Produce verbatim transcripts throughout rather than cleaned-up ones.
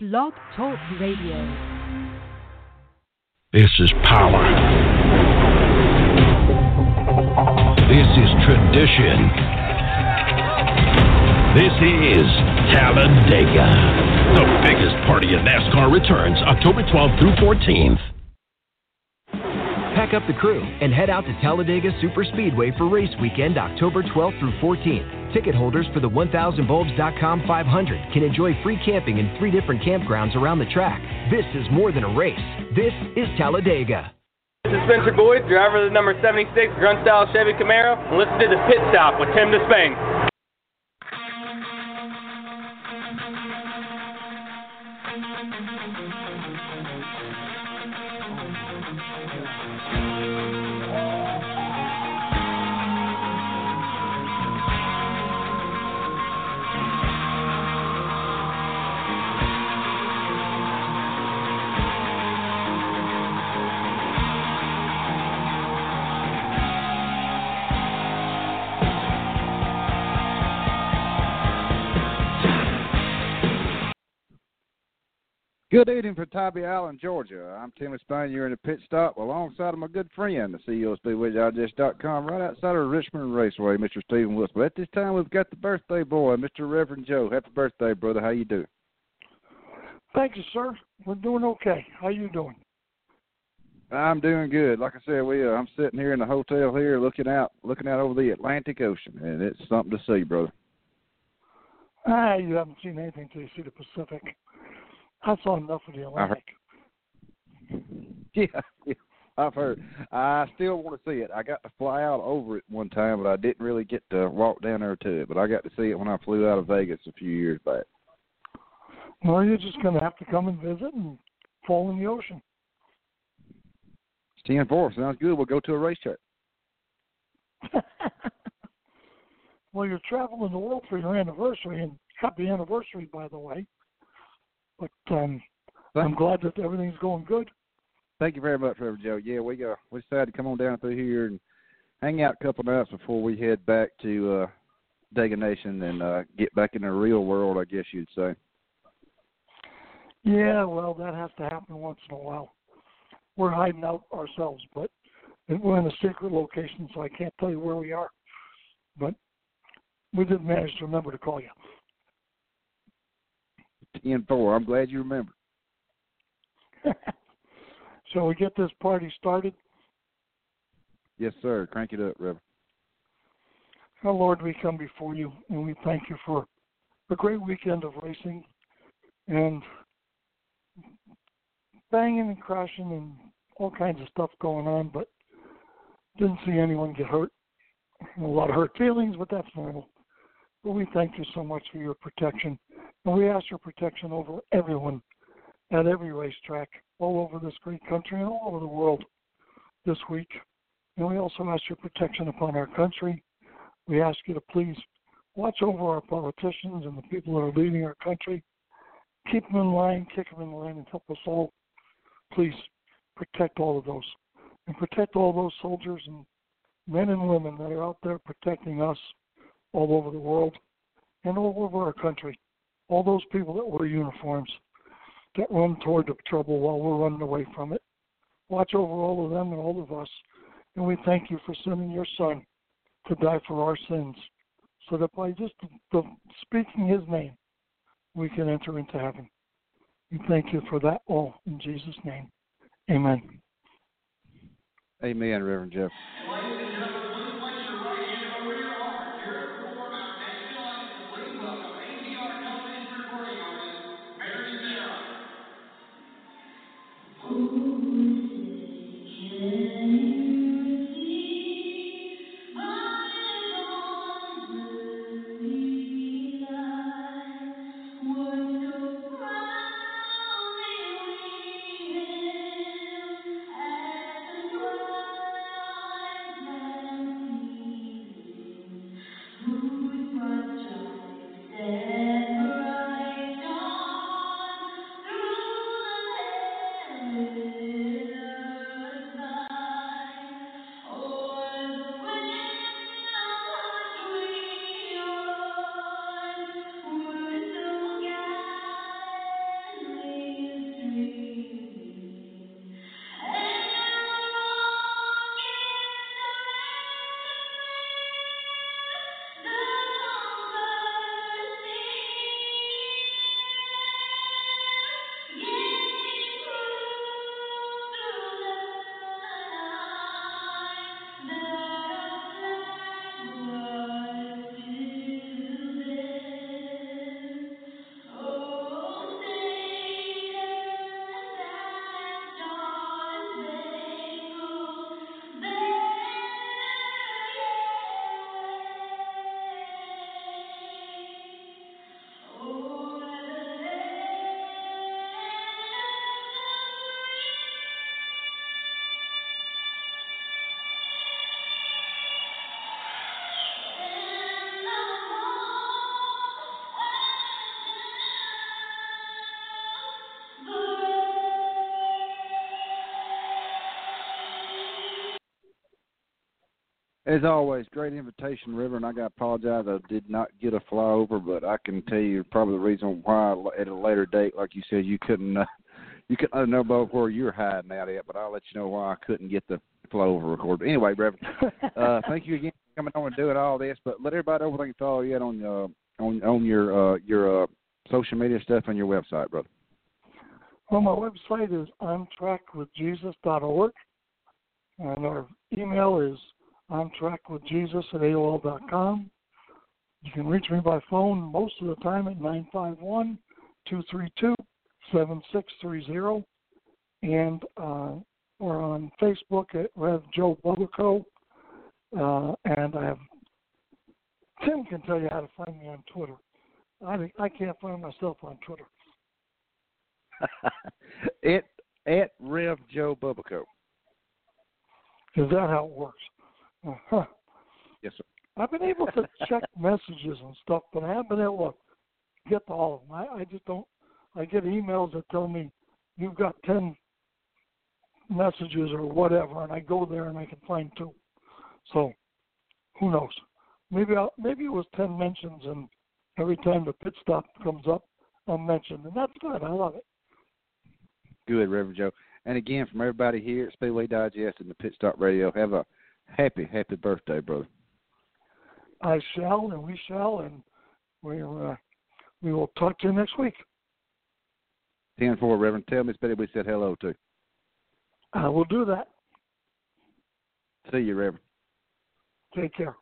Blog Talk Radio. This is power. This is tradition. This is Talladega. The biggest party in NASCAR returns October twelfth through fourteenth. Pack up the crew and head out to Talladega Super Speedway for race weekend October twelfth through fourteenth. Ticket holders for the one thousand bulbs dot com five hundred can enjoy free camping in three different campgrounds around the track. This is more than a race. This is Talladega. This is Spencer Boyd, driver of the number seventy-six Grunt Style Chevy Camaro, and listen to The Pit Stop with Tim Despain. Good evening from Tybee Island, Georgia. I'm Tim Stein. You're in The Pit Stop alongside of my good friend, the C E O of Speedway Digest dot com, right outside of Richmond Raceway, Mister Stephen Wilson. But at this time, we've got the birthday boy, Mister Reverend Joe. Happy birthday, brother. How you doing? Thank you, sir. We're doing okay. How you doing? I'm doing good. Like I said, we uh, I'm sitting here in the hotel here, looking out, looking out over the Atlantic Ocean, and it's something to see, brother. Ah, you haven't seen anything till you see the Pacific. I saw enough of the Atlantic. Yeah, yeah, I've heard. I still want to see it. I got to fly out over it one time, but I didn't really get to walk down there to it. But I got to see it when I flew out of Vegas a few years back. Well, you're just going to have to come and visit and fall in the ocean. It's ten four. Sounds good. We'll go to a racetrack. Well, you're traveling the world for your anniversary, and happy anniversary, by the way. But um, I'm glad that everything's going good. Thank you very much, Reverend Joe. Yeah, we uh, we decided to come on down through here and hang out a couple nights before we head back to uh, Dega Nation and uh, get back in the real world, I guess you'd say. Yeah, well, that has to happen once in a while. We're hiding out ourselves, but we're in a secret location, so I can't tell you where we are. But we did manage to remember to call you. ten four. I'm glad you remember. So we get this party started? Yes, sir. Crank it up, Reverend. Oh, Lord, we come before you, and we thank you for a great weekend of racing and banging and crashing and all kinds of stuff going on, but didn't see anyone get hurt. A lot of hurt feelings, but that's normal. But we thank you so much for your protection. And we ask your protection over everyone at every racetrack all over this great country and all over the world this week. And we also ask your protection upon our country. We ask you to please watch over our politicians and the people that are leading our country. Keep them in line, kick them in line, and help us all. Please protect all of those. And protect all those soldiers and men and women that are out there protecting us all over the world and all over our country. All those people that wear uniforms that run toward the trouble while we're running away from it. Watch over all of them and all of us. And we thank you for sending your son to die for our sins so that by just the, the speaking his name, we can enter into heaven. We thank you for that all in Jesus' name. Amen. Amen, Reverend Jeff. As always, great invitation, River, and I got to apologize. I did not get a flyover, but I can tell you probably the reason why at a later date, like you said, you couldn't uh, you couldn't know about where you're hiding out at, but I'll let you know why I couldn't get the flyover recorded. Anyway, River, uh, thank you again for coming on and doing all this, but let everybody know where they can follow you at on, uh, on, on your, uh, your uh, social media stuff and your website, brother. Well, my website is on track with jesus dot org, and our email is on track with jesus at A O L dot com. You can reach me by phone most of the time at nine five one, two three two, seven six three zero, and uh, we're on Facebook at Rev Joe Bubico, uh, and I have Tim can tell you how to find me on Twitter. I I can't find myself on Twitter. It at Rev Joe Bubico. Is that how it works? Uh-huh. Yes, sir. I've been able to check messages and stuff, but I haven't been able to get to all of them. I, I just don't. I get emails that tell me you've got ten messages or whatever, and I go there and I can find two. So who knows? Maybe I'll, maybe it was ten mentions, and every time the pit stop comes up, I'm mentioned, and that's good. I love it. Good, Reverend Joe. And again, from everybody here at Speedway Digest and the Pit Stop Radio, have a happy, happy birthday, brother. I shall, and we shall, and we're, uh, we will talk to you next week. ten four, Reverend. Tell Miss Betty we said hello to. I will do that. See you, Reverend. Take care.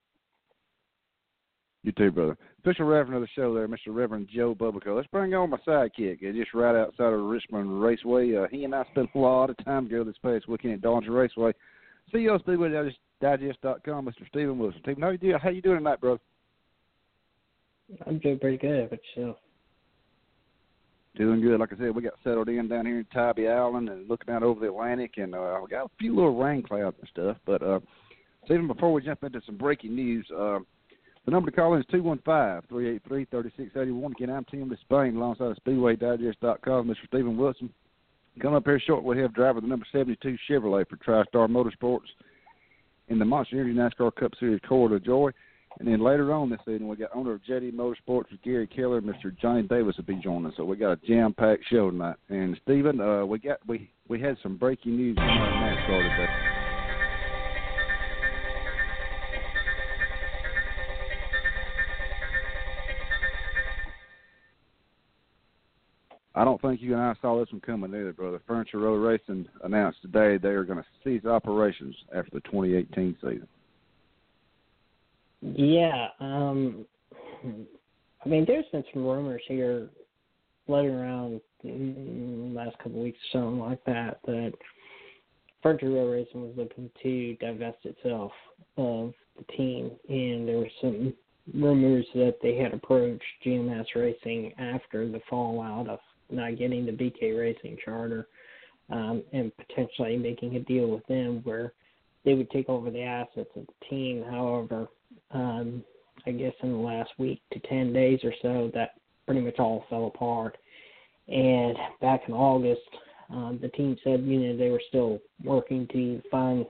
You too, brother. Official Reverend of the show there, Mister Reverend Joe Bubico. Let's bring on my sidekick. He's just right outside of Richmond Raceway. Uh, he and I spent a lot of time together this past weekend at Darlington Raceway. See you on Speedway Digest dot com, Mister Stephen Wilson. Stephen, how you doing? How you doing tonight, bro? I'm doing pretty good. But yourself? Doing good. Like I said, we got settled in down here in Tybee Island and looking out over the Atlantic, and uh, we got a few little rain clouds and stuff. But uh, Stephen, before we jump into some breaking news, uh, the number to call in is two one five, three eight three, three six eight one. Again, I'm Tim Despain, alongside of Speedway Digest dot com, Mister Stephen Wilson. Coming up here shortly, we have driver the number seventy-two Chevrolet for TriStar Motorsports in the Monster Energy NASCAR Cup Series, Corey LaJoie. And then later on this evening, we got owner of Jetty Motorsports with Gary Keller, Mister Johnny Davis will be joining us. So we got a jam-packed show tonight. And Stephen, uh, we got we we had some breaking news on NASCAR today. I don't think you and I saw this one coming either, brother. Furniture Row Racing announced today they are going to cease operations after the twenty eighteen season. Yeah. Um, I mean, there's been some rumors here floating around in the last couple of weeks or something like that, that Furniture Row Racing was looking to divest itself of the team, and there were some rumors that they had approached G M S Racing after the fallout of not getting the B K Racing charter, um, and potentially making a deal with them where they would take over the assets of the team. However, um, I guess in the last week to ten days or so, that pretty much all fell apart. And back in August, um, the team said, you know, they were still working to find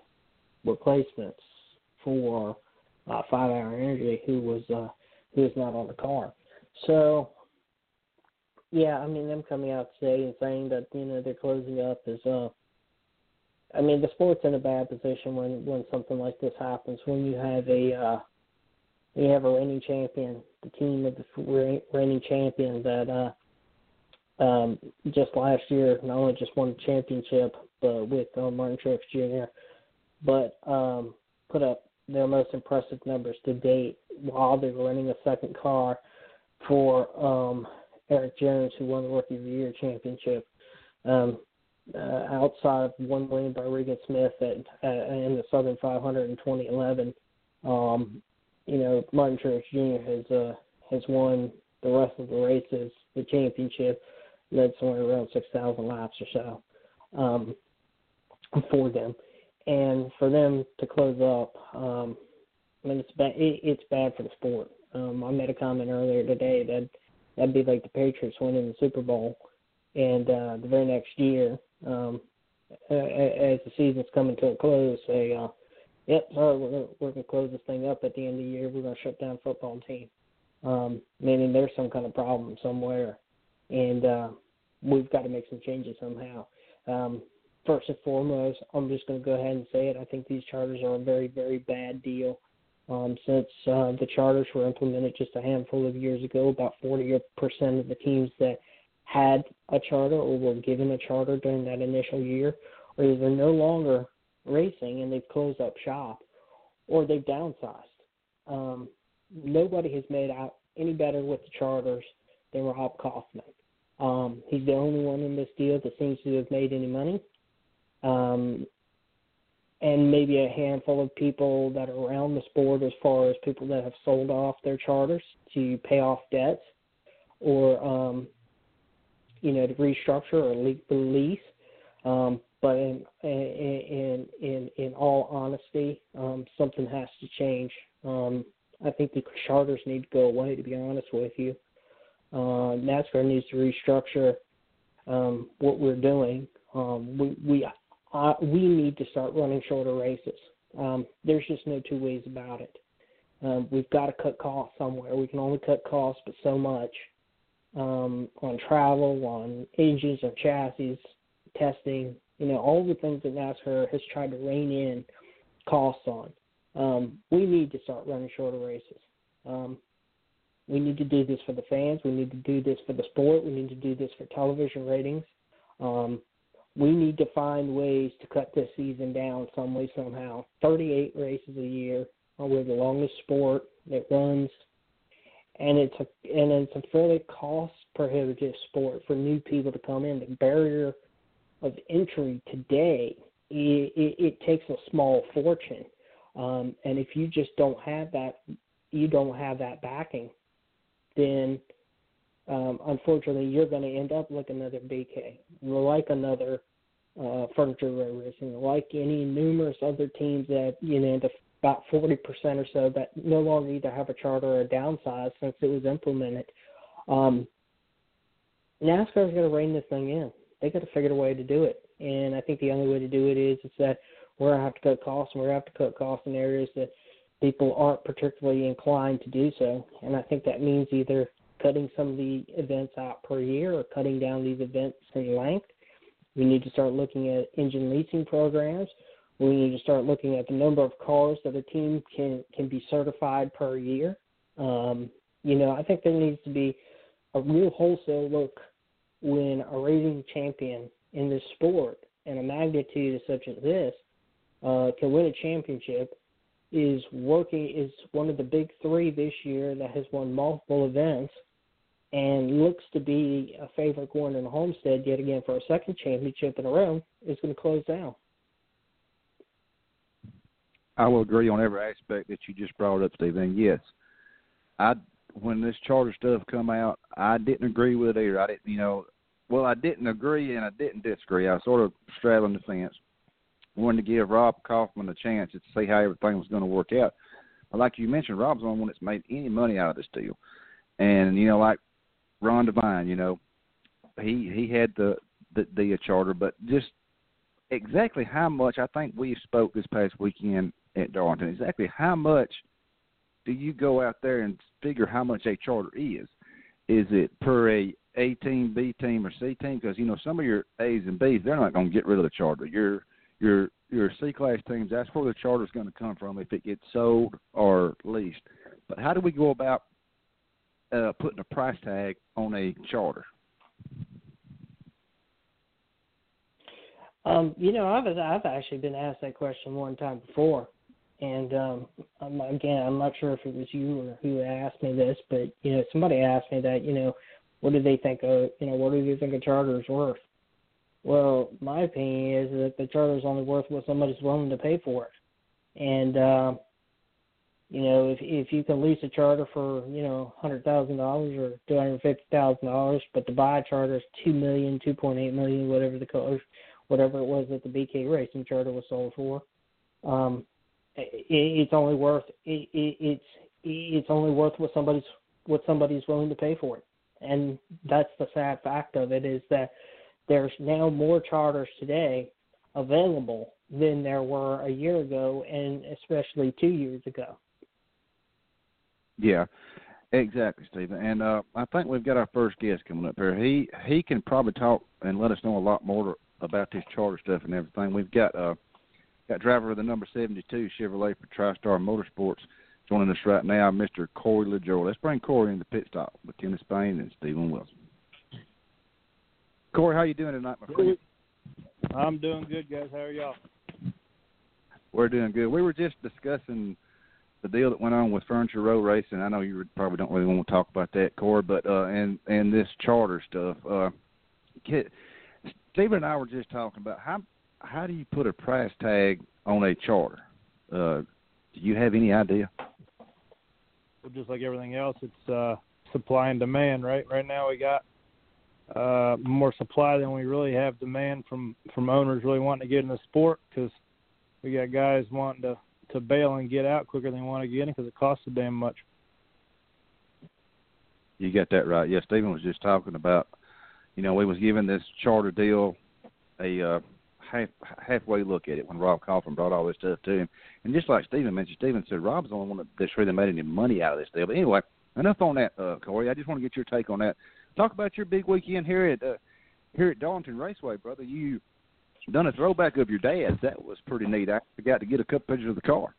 replacements for uh, Five Hour Energy, who was uh, who was not on the car. So, yeah, I mean, them coming out today and saying that, you know, they're closing up is, uh, I mean, the sport's in a bad position when, when something like this happens. When you have a uh, you have a reigning champion, the team of the reigning champion that uh, um, just last year not only just won the championship, but with uh, Martin Truex Junior, but um, put up their most impressive numbers to date while they're running a second car for um, Eric Jones, who won the Rookie of the Year championship, um, uh, outside of one win by Regan Smith at, uh, in the Southern five hundred in twenty eleven. Um, you know, Martin Truex Junior has uh, has won the rest of the races, the championship, led somewhere around six thousand laps or so um, for them. And for them to close up, um, I mean, it's bad. It, it's bad for the sport. Um, I made a comment earlier today that that'd be like the Patriots winning the Super Bowl, and uh, the very next year, um, as the season's coming to a close, a uh, yep, all right, we're gonna, we're gonna close this thing up at the end of the year. We're gonna shut down football team. Um, meaning there's some kind of problem somewhere, and uh, we've got to make some changes somehow. Um, first and foremost, I'm just going to go ahead and say it. I think these charters are a very, very bad deal. Um, since uh, the charters were implemented just a handful of years ago, about forty percent of the teams that had a charter or were given a charter during that initial year are either no longer racing and they've closed up shop or they've downsized. Um, nobody has made out any better with the charters than Rob Kaufman. Um, he's the only one in this deal that seems to have made any money. Um, and maybe a handful of people that are around the sport as far as people that have sold off their charters to pay off debts or, um, you know, to restructure or lease. Um, but in, in, in, in all honesty, um, something has to change. Um, I think the charters need to go away, to be honest with you. Uh, NASCAR needs to restructure um, what we're doing. Um, we we uh, we need to start running shorter races. Um, there's just no two ways about it. Um, we've got to cut costs somewhere. We can only cut costs, but so much um, on travel, on engines, on chassis, testing. You know, all the things that NASCAR has tried to rein in costs on. Um, we need to start running shorter races. Um, we need to do this for the fans. We need to do this for the sport. We need to do this for television ratings. Um, we need to find ways to cut this season down some way, somehow. thirty-eight races a year. We're the longest sport that runs, and it's a and it's a fairly cost-prohibitive sport for new people to come in. The barrier of entry today, it, it, it takes a small fortune. Um, and if you just don't have that, you don't have that backing, then um, unfortunately you're going to end up like another B K, like another uh, Furniture Row Racing, like any numerous other teams that, you know, the, about forty percent or so that no longer either have a charter or a downsize since it was implemented. Um, NASCAR's got to rein this thing in. They got to figure a way to do it, and I think the only way to do it is is that we're going to have to cut costs, and we're going to have to cut costs in areas that people aren't particularly inclined to do so. And I think that means either cutting some of the events out per year or cutting down these events in length. We need to start looking at engine leasing programs. We need to start looking at the number of cars that a team can, can be certified per year. Um, you know, I think there needs to be a real wholesale look when a racing champion in this sport and a magnitude such as this Uh, can win a championship, is working, is one of the big three this year that has won multiple events and looks to be a favorite going in Homestead yet again for a second championship in a row, is going to close down. I will agree on every aspect that you just brought up, Steve. And yes, I, when this charter stuff come out, I didn't agree with it either. I didn't, you know, well, I didn't agree and I didn't disagree. I was sort of straddling the fence. Wanted to give Rob Kaufman a chance to see how everything was going to work out. But like you mentioned, Rob's the only one that's made any money out of this deal. And, you know, like Ron Devine, you know, he he had the, the, the charter, but just exactly how much, I think we spoke this past weekend at Darlington, exactly how much do you go out there and figure how much a charter is? Is it per a A team, B team, or C team? Because, you know, some of your A's and B's, they're not going to get rid of the charter. You're Your your C-class teams, that's where the charter is going to come from if it gets sold or leased. But how do we go about uh, putting a price tag on a charter? Um, you know, I've I've actually been asked that question one time before, and um, I'm, again, I'm not sure if it was you or who asked me this, but you know, somebody asked me that. You know, what do they think of? You know, what do you think a charter is worth? Well, my opinion is that the charter is only worth what somebody's willing to pay for it. And, uh, you know, if if you can lease a charter for, you know, one hundred thousand dollars or two hundred fifty thousand dollars, but to buy a charter is two million dollars, two point eight million dollars, whatever the cost, whatever it was that the B K Racing charter was sold for, um, it, it's only worth it, it, it's it's only worth what somebody's what somebody's willing to pay for it. And that's the sad fact of it, is that there's now more charters today available than there were a year ago and especially two years ago. Yeah, exactly, Stephen. And uh, I think we've got our first guest coming up here. He he can probably talk and let us know a lot more about this charter stuff and everything. We've got uh, got driver of the number seventy-two Chevrolet for TriStar Motorsports joining us right now, Mister Corey LaJoie. Let's bring Corey in the pit stop with Kenny Spain and Stephen Wilson. Corey, how you doing tonight, my friend? I'm doing good, guys. How are y'all? We're doing good. We were just discussing the deal that went on with Furniture Row Racing. I know you probably don't really want to talk about that, Corey, but uh, and and this charter stuff. Uh, Stephen and I were just talking about how how do you put a price tag on a charter? Uh, do you have any idea? Well, just like everything else, it's uh, supply and demand, right? Right now, we got Uh, more supply than we really have demand from, from owners really wanting to get in the sport, because we got guys wanting to, to bail and get out quicker than they want to get in because it costs so damn much. You got that right. Yeah, Stephen was just talking about, you know, we was giving this charter deal a uh, half, halfway look at it when Rob Kaufman brought all this stuff to him. And just like Stephen mentioned, Stephen said Rob's the only one that's really made any money out of this deal. But anyway, enough on that, uh, Corey. I just want to get your take on that. Talk about your big weekend here at uh, here at Darlington Raceway, brother. You done a throwback of your dad's. That was pretty neat. I forgot to get a couple pictures of the car.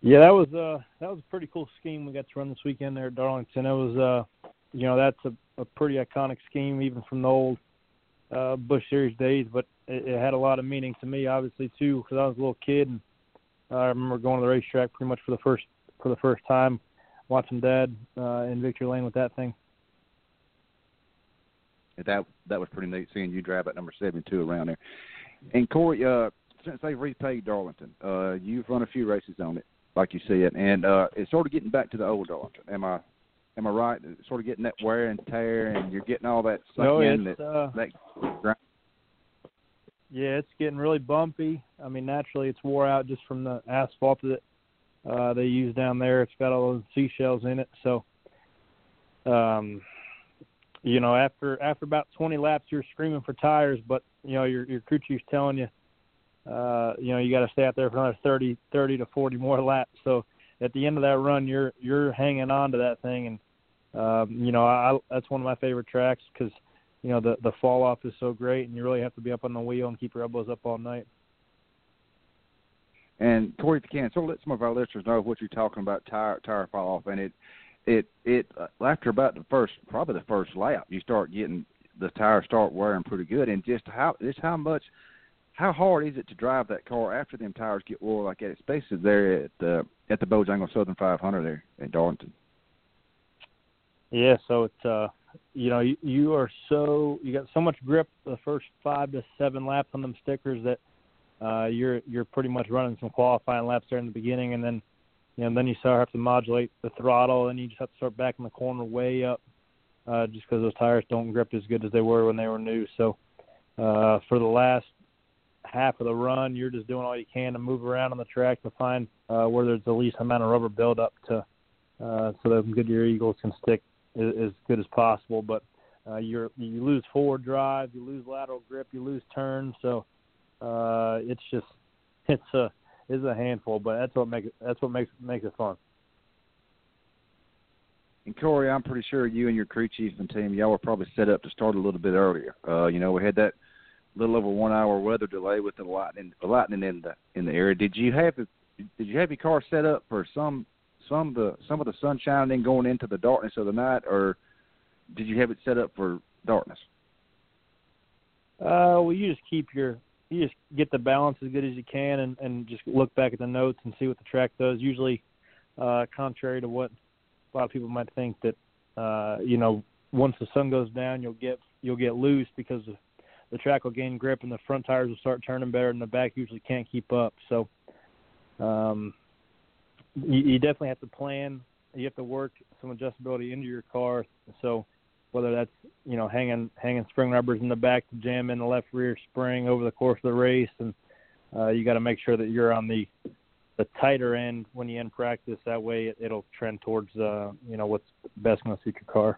Yeah, that was uh that was a pretty cool scheme we got to run this weekend there at Darlington. It was uh you know that's a, a pretty iconic scheme even from the old uh, Busch Series days, but it, it had a lot of meaning to me obviously too because I was a little kid and I remember going to the racetrack pretty much for the first for the first time. Watching Dad uh, in Victory Lane with that thing. That that was pretty neat seeing you drive at number seventy-two around there. And Corey, uh, since they've repaid Darlington, uh, you've run a few races on it, like you said, and uh, it's sort of getting back to the old Darlington. Am I am I right? It's sort of getting that wear and tear, and you're getting all that stuff no, in that. Uh, that grind. Yeah, it's getting really bumpy. I mean, naturally, it's wore out just from the asphalt that. Uh, they use down there. It's got all those seashells in it. So, um, you know, after after about twenty laps, you're screaming for tires, but, you know, your your crew chief's telling you, uh, you know, you got to stay out there for another thirty to forty more laps. So at the end of that run, you're you're hanging on to that thing. And, um, you know, I, that's one of my favorite tracks because, you know, the, the fall-off is so great, and you really have to be up on the wheel and keep your elbows up all night. And, Corey, if you can, so let some of our listeners know what you're talking about, tire tire fall-off. And it, it, it uh, after about the first, probably the first lap, you start getting the tires start wearing pretty good. And just how just how much, how hard is it to drive that car after them tires get wore like that, especially there at the, at the Bojangles Southern five hundred there in Darlington? Yeah, so it's, uh, you know, you, you are so, you got so much grip the first five to seven laps on them stickers that, Uh, you're you're pretty much running some qualifying laps there in the beginning, and then you know then you start have to modulate the throttle, and you just have to start backing the corner way up, uh, just because those tires don't grip as good as they were when they were new. So uh, for the last half of the run, you're just doing all you can to move around on the track to find uh, where there's the least amount of rubber buildup to, uh, so that Goodyear Eagles can stick as, as good as possible. But uh, you're you lose forward drive, you lose lateral grip, you lose turns, so. Uh, it's just it's a it's a handful, but that's what makes that's what makes makes it fun. And Corey, I'm pretty sure you and your crew chief and team, y'all were probably set up to start a little bit earlier. Uh, you know, we had that little over one hour weather delay with the lightning, the lightning in the in the area. Did you have the, did you have your car set up for some some of the some of the sunshine and then going into the darkness of the night, or did you have it set up for darkness? Uh, well, you just keep your You just get the balance as good as you can and, and just look back at the notes and see what the track does. Usually, uh, contrary to what a lot of people might think that, uh, you know, once the sun goes down, you'll get you'll get loose because the track will gain grip and the front tires will start turning better and the back usually can't keep up. So um, you, you definitely have to plan. You have to work some adjustability into your car. So whether that's, you know, hanging hanging spring rubbers in the back to jam in the left rear spring over the course of the race, and uh, you got to make sure that you're on the the tighter end when you end practice. That way, it, it'll trend towards, uh, you know, what's best going to suit your car.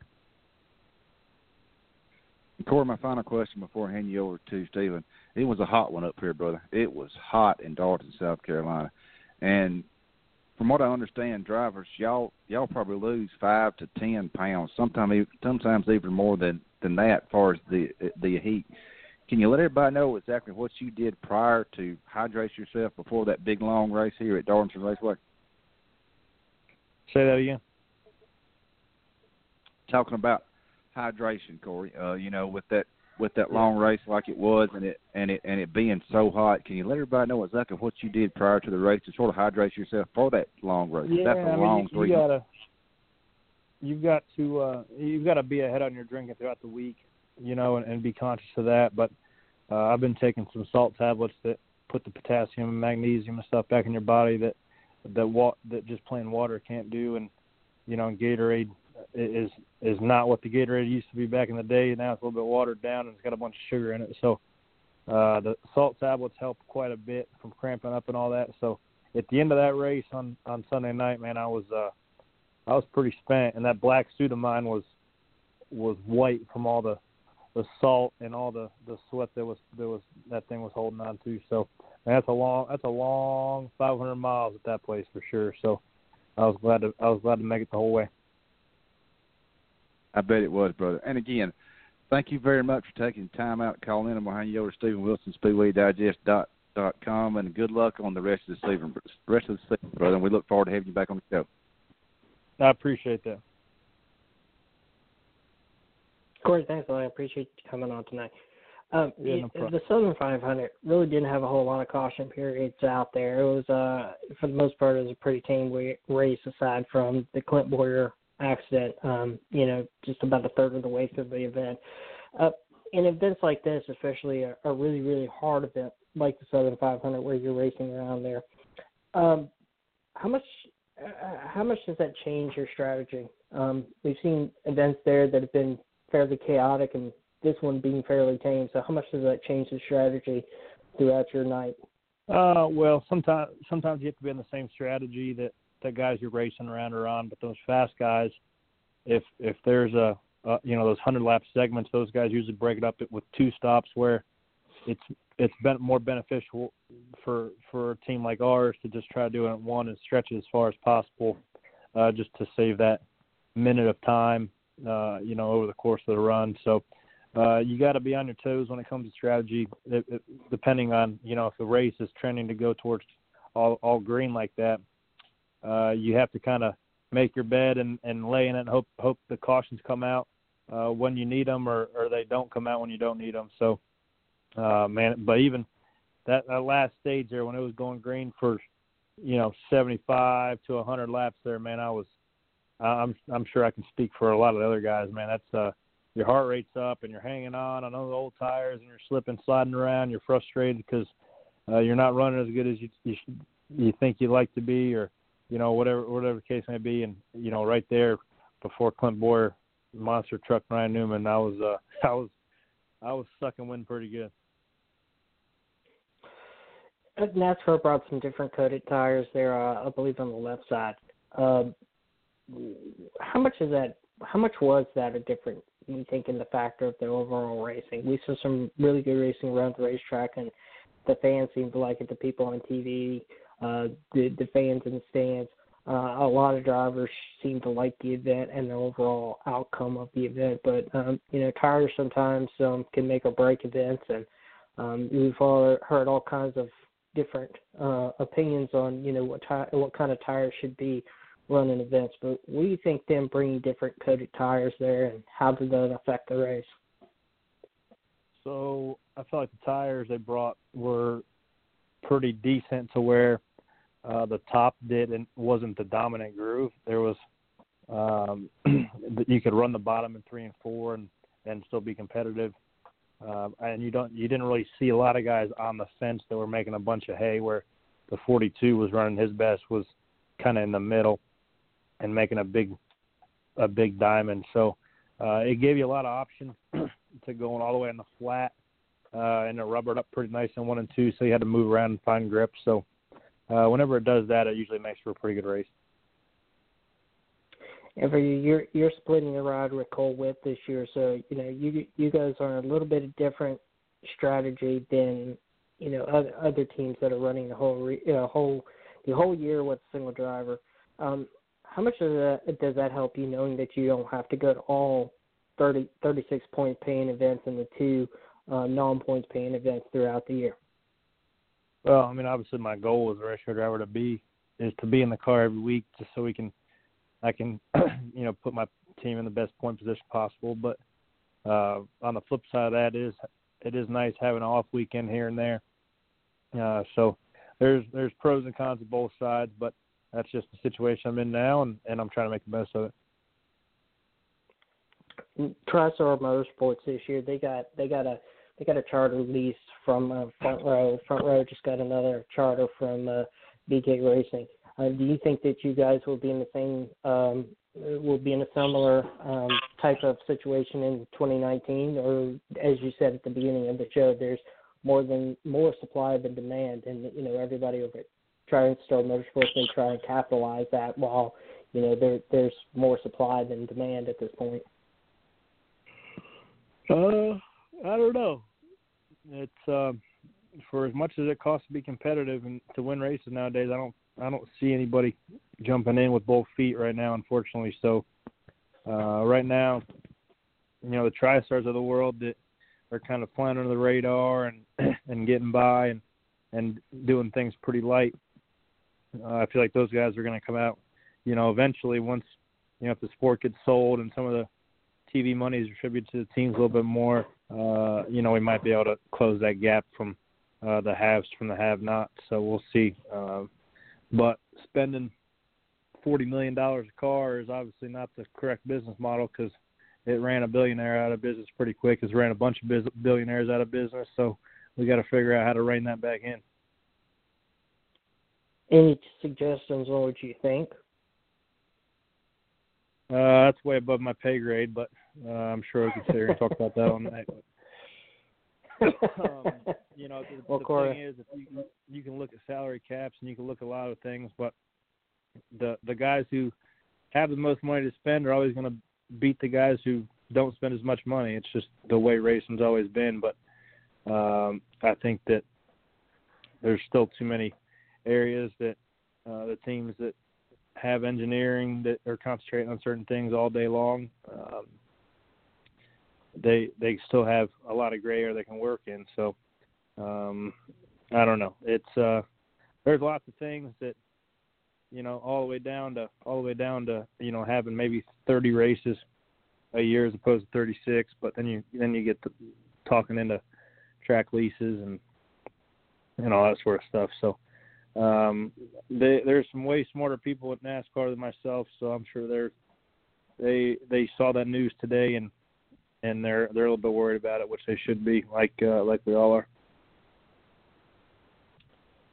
Corey, my final question before I hand you over to Stephen. It was a hot one up here, brother. It was hot in Darlington, South Carolina. And from what I understand, drivers, y'all y'all probably lose five to ten pounds, sometimes sometimes even more than, than that as far as the the heat. Can you let everybody know exactly what you did prior to hydrate yourself before that big, long race here at Darlington Raceway? Say that again. Talking about hydration, Corey, uh, you know, with that with that long race like it was and it and it and it being so hot, can you let everybody know exactly what you did prior to the race to sort of hydrate yourself for that long race? Yeah, that's a I long mean, you, you gotta, you've got to uh, you've got to be ahead on your drinking throughout the week, you know, and, and be conscious of that. But uh, I've been taking some salt tablets that put the potassium and magnesium and stuff back in your body that that wa- that just plain water can't do, and you know, and Gatorade is is not what the Gatorade used to be back in the day. Now it's a little bit watered down and it's got a bunch of sugar in it. So uh, the salt tablets help quite a bit from cramping up and all that. So at the end of that race on, on Sunday night, man, I was uh, I was pretty spent, and that black suit of mine was was white from all the, the salt and all the, the sweat that was that was that thing was holding on to. So man, that's a long that's a long five hundred miles at that place for sure. So I was glad to I was glad to make it the whole way. I bet it was, brother. And, again, thank you very much for taking time out to call in. I'm going to hand you over to Stephen Wilson, Speedway Digest dot com, and good luck on the rest of the season, rest of the season, brother. And we look forward to having you back on the show. I appreciate that. Corey, thanks a lot. I appreciate you coming on tonight. Um, yeah, no the Southern five hundred really didn't have a whole lot of caution periods out there. It was, uh, for the most part, it was a pretty tame race aside from the Clint Boyer accident, um, you know, just about a third of the way through the event. Uh, and events like this, especially a, a really, really hard event like the Southern five hundred where you're racing around there, um, how much uh, how much does that change your strategy? Um, we've seen events there that have been fairly chaotic and this one being fairly tame, so how much does that change the strategy throughout your night? Uh, well, sometimes sometimes you have to be on the same strategy that the guys you're racing around are on, but those fast guys, if if there's a, a you know, those hundred lap segments, those guys usually break it up with two stops where it's it's been more beneficial for for a team like ours to just try doing it one and stretch it as far as possible, uh, just to save that minute of time, uh, you know, over the course of the run. So uh, you got to be on your toes when it comes to strategy, it, it, depending on, you know, if the race is trending to go towards all, all green like that. Uh, you have to kind of make your bed and, and lay in it and hope, hope the cautions come out uh, when you need them or, or they don't come out when you don't need them. So, uh, man, but even that, that last stage there when it was going green for, you know, seventy-five to one hundred laps there, man, I was – I'm I'm sure I can speak for a lot of the other guys, man. That's uh, – your heart rate's up and you're hanging on on those old tires and you're slipping, sliding around. You're frustrated because uh, you're not running as good as you you, should, you think you'd like to be or – you know, whatever whatever the case may be. And, you know, right there before Clint Boyer, monster truck Ryan Newman, I was uh, I was I was sucking wind pretty good. NASCAR brought some different coated tires there, uh, I believe, on the left side. Uh, how much is that? How much was that a different, you think, in the factor of the overall racing? We saw some really good racing around the racetrack, and the fans seemed to like it. The people on T V. Uh, the, the fans in the stands, uh, a lot of drivers seem to like the event and the overall outcome of the event. But, um, you know, tires sometimes um, can make or break events. And um, we've all heard all kinds of different uh, opinions on, you know, what ty- what kind of tires should be running events. But what do you think them bringing different coated tires there and how did that affect the race? So I felt like the tires they brought were pretty decent to where Uh, the top didn't wasn't the dominant groove. There was um, you could run the bottom in three and four and, and still be competitive. Uh, and you don't you didn't really see a lot of guys on the fence that were making a bunch of hay. Where the forty-two was running his best was kind of in the middle and making a big a big diamond. So uh, it gave you a lot of options to going all the way in the flat uh, and it rubbered up pretty nice in one and two. So you had to move around and find grip. So Uh, whenever it does that, it usually makes for a pretty good race. every year. You're, you're splitting your ride with Cole Whip this year, so you know you you guys are on a little bit of different strategy than you know other, other teams that are running the whole re, uh, whole the whole year with a single driver. Um, how much does that, does that help you knowing that you don't have to go to all thirty, thirty-six point paying events and the two uh, non-points paying events throughout the year? Well, I mean, obviously my goal as a race car driver to be is to be in the car every week just so we can, I can, you know, put my team in the best point position possible. But uh, on the flip side of that is it is nice having an off weekend here and there. Uh, so there's there's pros and cons of both sides, but that's just the situation I'm in now, and, and I'm trying to make the best of it. TriStar Motorsports this year, they got they got a they got a charter lease from uh, Front Row. Front Row just got another charter from uh, B K Racing. Uh, do you think that you guys will be in the same um, will be in a similar um, type of situation in twenty nineteen, or as you said at the beginning of the show, there's more than more supply than demand, and you know everybody over at TriStar Motorsports they try and capitalize that while you know there there's more supply than demand at this point. Uh, I don't know. It's uh, for as much as it costs to be competitive and to win races nowadays, I don't, I don't see anybody jumping in with both feet right now, unfortunately. So, uh, right now, you know, the TriStars of the world that are kind of flying under the radar and and getting by and and doing things pretty light. Uh, I feel like those guys are going to come out, you know, eventually once you know if the sport gets sold and some of the T V money is attributed to the teams a little bit more, uh, you know, we might be able to close that gap from uh, the haves from the have-nots, so we'll see. Uh, but spending forty million dollars a car is obviously not the correct business model because it ran a billionaire out of business pretty quick. It's ran a bunch of biz- billionaires out of business, so we got to figure out how to rein that back in. Any suggestions on what you think? Uh, that's way above my pay grade, but uh, I'm sure we can sit here and talk about that all night. um, you know, the, well, the Corey, thing is, if you, can, you can look at salary caps and you can look at a lot of things, but the the guys who have the most money to spend are always going to beat the guys who don't spend as much money. It's just the way racing's always been. But um, I think that there's still too many areas that uh, the teams that have engineering that are concentrating on certain things all day long. Um, they they still have a lot of gray area they can work in. So um, I don't know. It's uh, there's lots of things that you know all the way down to all the way down to you know having maybe thirty races a year as opposed to thirty-six. But then you then you get to talking into track leases and and all that sort of stuff. So. Um, they, there's some way smarter people at NASCAR than myself, so I'm sure they're they they saw that news today and and they're they're a little bit worried about it, which they should be, like uh, like we all are.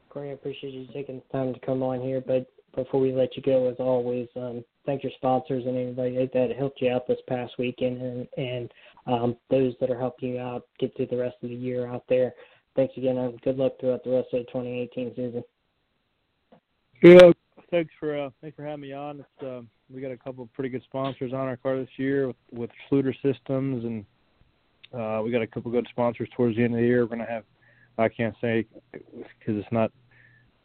Corey, I appreciate you taking the time to come on here, but before we let you go, as always, um, thank your sponsors and anybody that helped you out this past weekend and and um, those that are helping you out get through the rest of the year out there. Thanks again, and good luck throughout the rest of the twenty eighteen season. Yeah, thanks for uh, thanks for having me on. It's, uh, we got a couple of pretty good sponsors on our car this year with, with Schluter Systems, and uh, we got a couple of good sponsors towards the end of the year. We're gonna have, I can't say because it's not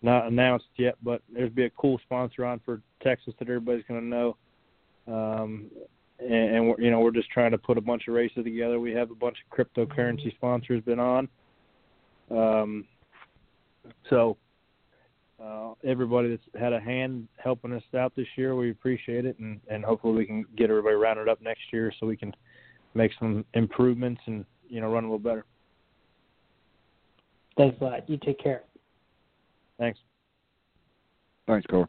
not announced yet, but there's be a cool sponsor on for Texas that everybody's gonna know. Um, and, and we're, you know we're just trying to put a bunch of races together. We have a bunch of cryptocurrency sponsors been on, um, so. Uh, everybody that's had a hand helping us out this year, we appreciate it, and, and hopefully we can get everybody rounded up next year so we can make some improvements and, you know, run a little better. Thanks a lot. You take care. Thanks. Thanks, Corey.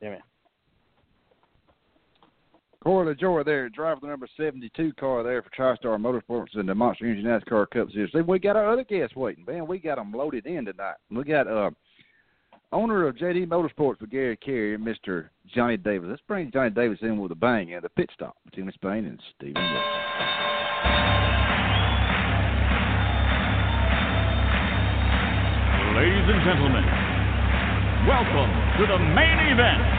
Yeah, man. Corey LaJoie there, driver the number seventy-two car there for TriStar Motorsports in the Monster Energy NASCAR Cup Series. We got our other guests waiting. Man, we got them loaded in tonight. We got uh, owner of J D Motorsports with Gary Carey, Mister Johnny Davis. Let's bring Johnny Davis in with a bang at the pit stop between Spain and Stephen Wilson. Ladies and gentlemen, welcome to the main event.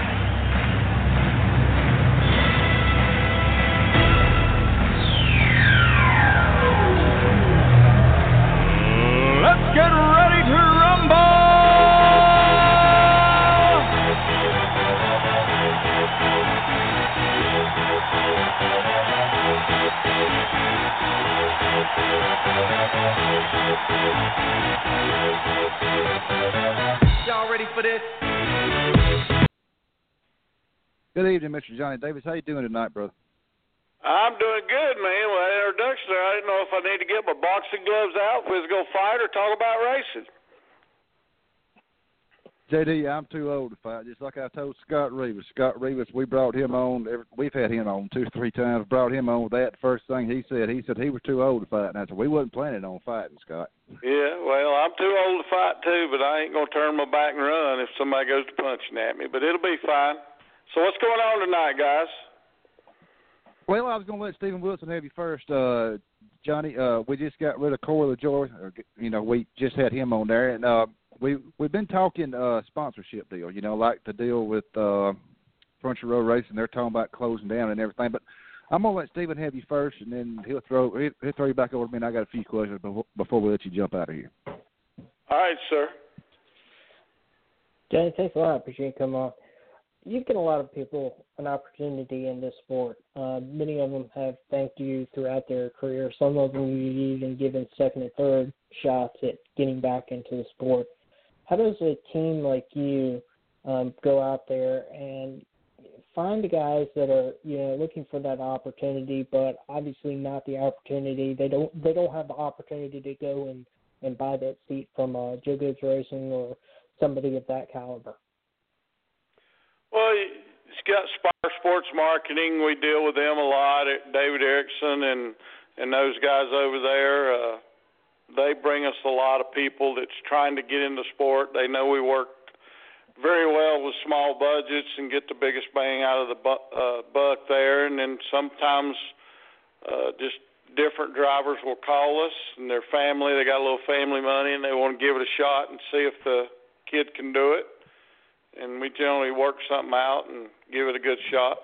Y'all ready for this? Good evening, Mister Johnny Davis. How you doing tonight, brother? I'm doing good, man. Well, that introduction there, I didn't know if I need to get my boxing gloves out, if we was going to fight, or talk about racing. J D, I'm too old to fight. Just like I told Scott Reeves. Scott Reeves, we brought him on. We've had him on two, three times. Brought him on with that first thing he said. He said he was too old to fight. And I said, we wasn't planning on fighting, Scott. Yeah, well, I'm too old to fight, too, but I ain't going to turn my back and run if somebody goes to punching at me. But it'll be fine. So what's going on tonight, guys? Well, I was going to let Stephen Wilson have you first, uh, Johnny. Uh, we just got rid of Corey LaJoie. Or, you know, we just had him on there. And uh, we, we've been talking uh, sponsorship deal, you know, like the deal with uh, Furniture Row Racing. They're talking about closing down and everything. But I'm going to let Stephen have you first, and then he'll throw he'll throw you back over to me, and I got a few questions before we let you jump out of here. All right, sir. Johnny, thanks a lot. I appreciate you coming on. You've given a lot of people an opportunity in this sport. Uh, many of them have thanked you throughout their career. Some of them you've even given second and third shots at getting back into the sport. How does a team like you um, go out there and find the guys that are, you know, looking for that opportunity, but obviously not the opportunity? They don't they don't have the opportunity to go and, and buy that seat from uh, Joe Gibbs Racing or somebody of that caliber. Well, it's got Spire Sports Marketing. We deal with them a lot. David Erickson and, and those guys over there, uh, they bring us a lot of people that's trying to get into sport. They know we work very well with small budgets and get the biggest bang out of the bu- uh, buck there. And then sometimes uh, just different drivers will call us and their family. They got a little family money and they want to give it a shot and see if the kid can do it. And we generally work something out and give it a good shot.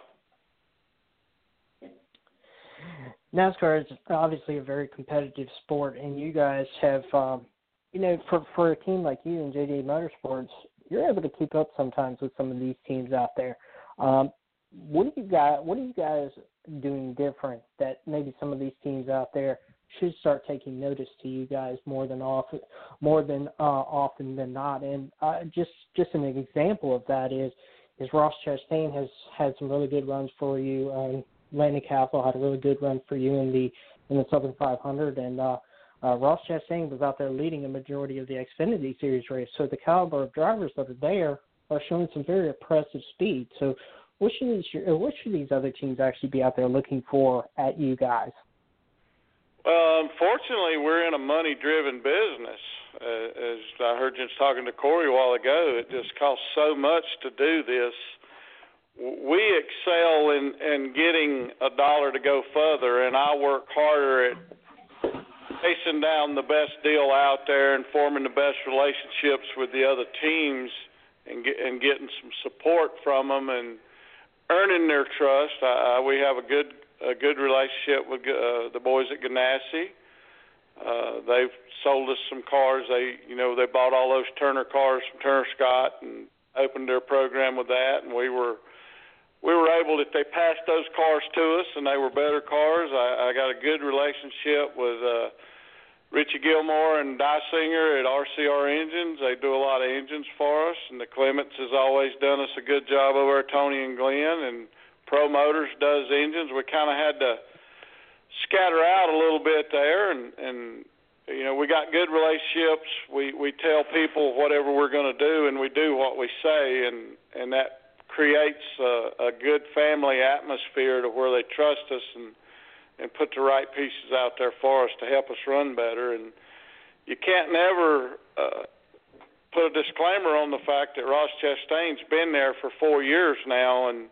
NASCAR is obviously a very competitive sport, and you guys have, um, you know, for, for a team like you and J D Motorsports, you're able to keep up sometimes with some of these teams out there. Um, what do you guys, what are you guys doing different that maybe some of these teams out there should start taking notice to you guys more than often, more than uh, often than not? And uh, just just an example of that is is Ross Chastain has had some really good runs for you. Um, Landon Castle had a really good run for you in the in the Southern five hundred, and uh, uh, Ross Chastain was out there leading a majority of the Xfinity Series race. So the caliber of drivers that are there are showing some very impressive speed. So what should these, what should these other teams actually be out there looking for at you guys? Well, unfortunately, we're in a money-driven business. Uh, as I heard you talking to Corey a while ago, it just costs so much to do this. We excel in, in getting a dollar to go further, and I work harder at chasing down the best deal out there and forming the best relationships with the other teams and, get, and getting some support from them and earning their trust. I, I, we have a good a good relationship with uh, the boys at Ganassi. Uh, they've sold us some cars. They, you know, they bought all those Turner cars from Turner Scott and opened their program with that. And we were, we were able, if they passed those cars to us and they were better cars. I, I got a good relationship with uh, Richie Gilmore and Dysinger at R C R Engines. They do a lot of engines for us. And the Clements has always done us a good job over at Tony and Glenn, and Pro Motors does engines. We kind of had to scatter out a little bit there, and, and you know, we got good relationships. We, we tell people whatever we're going to do, and we do what we say, and, and that creates a, a good family atmosphere to where they trust us and, and put the right pieces out there for us to help us run better. And you can't never uh, put a disclaimer on the fact that Ross Chastain's been there for four years now, and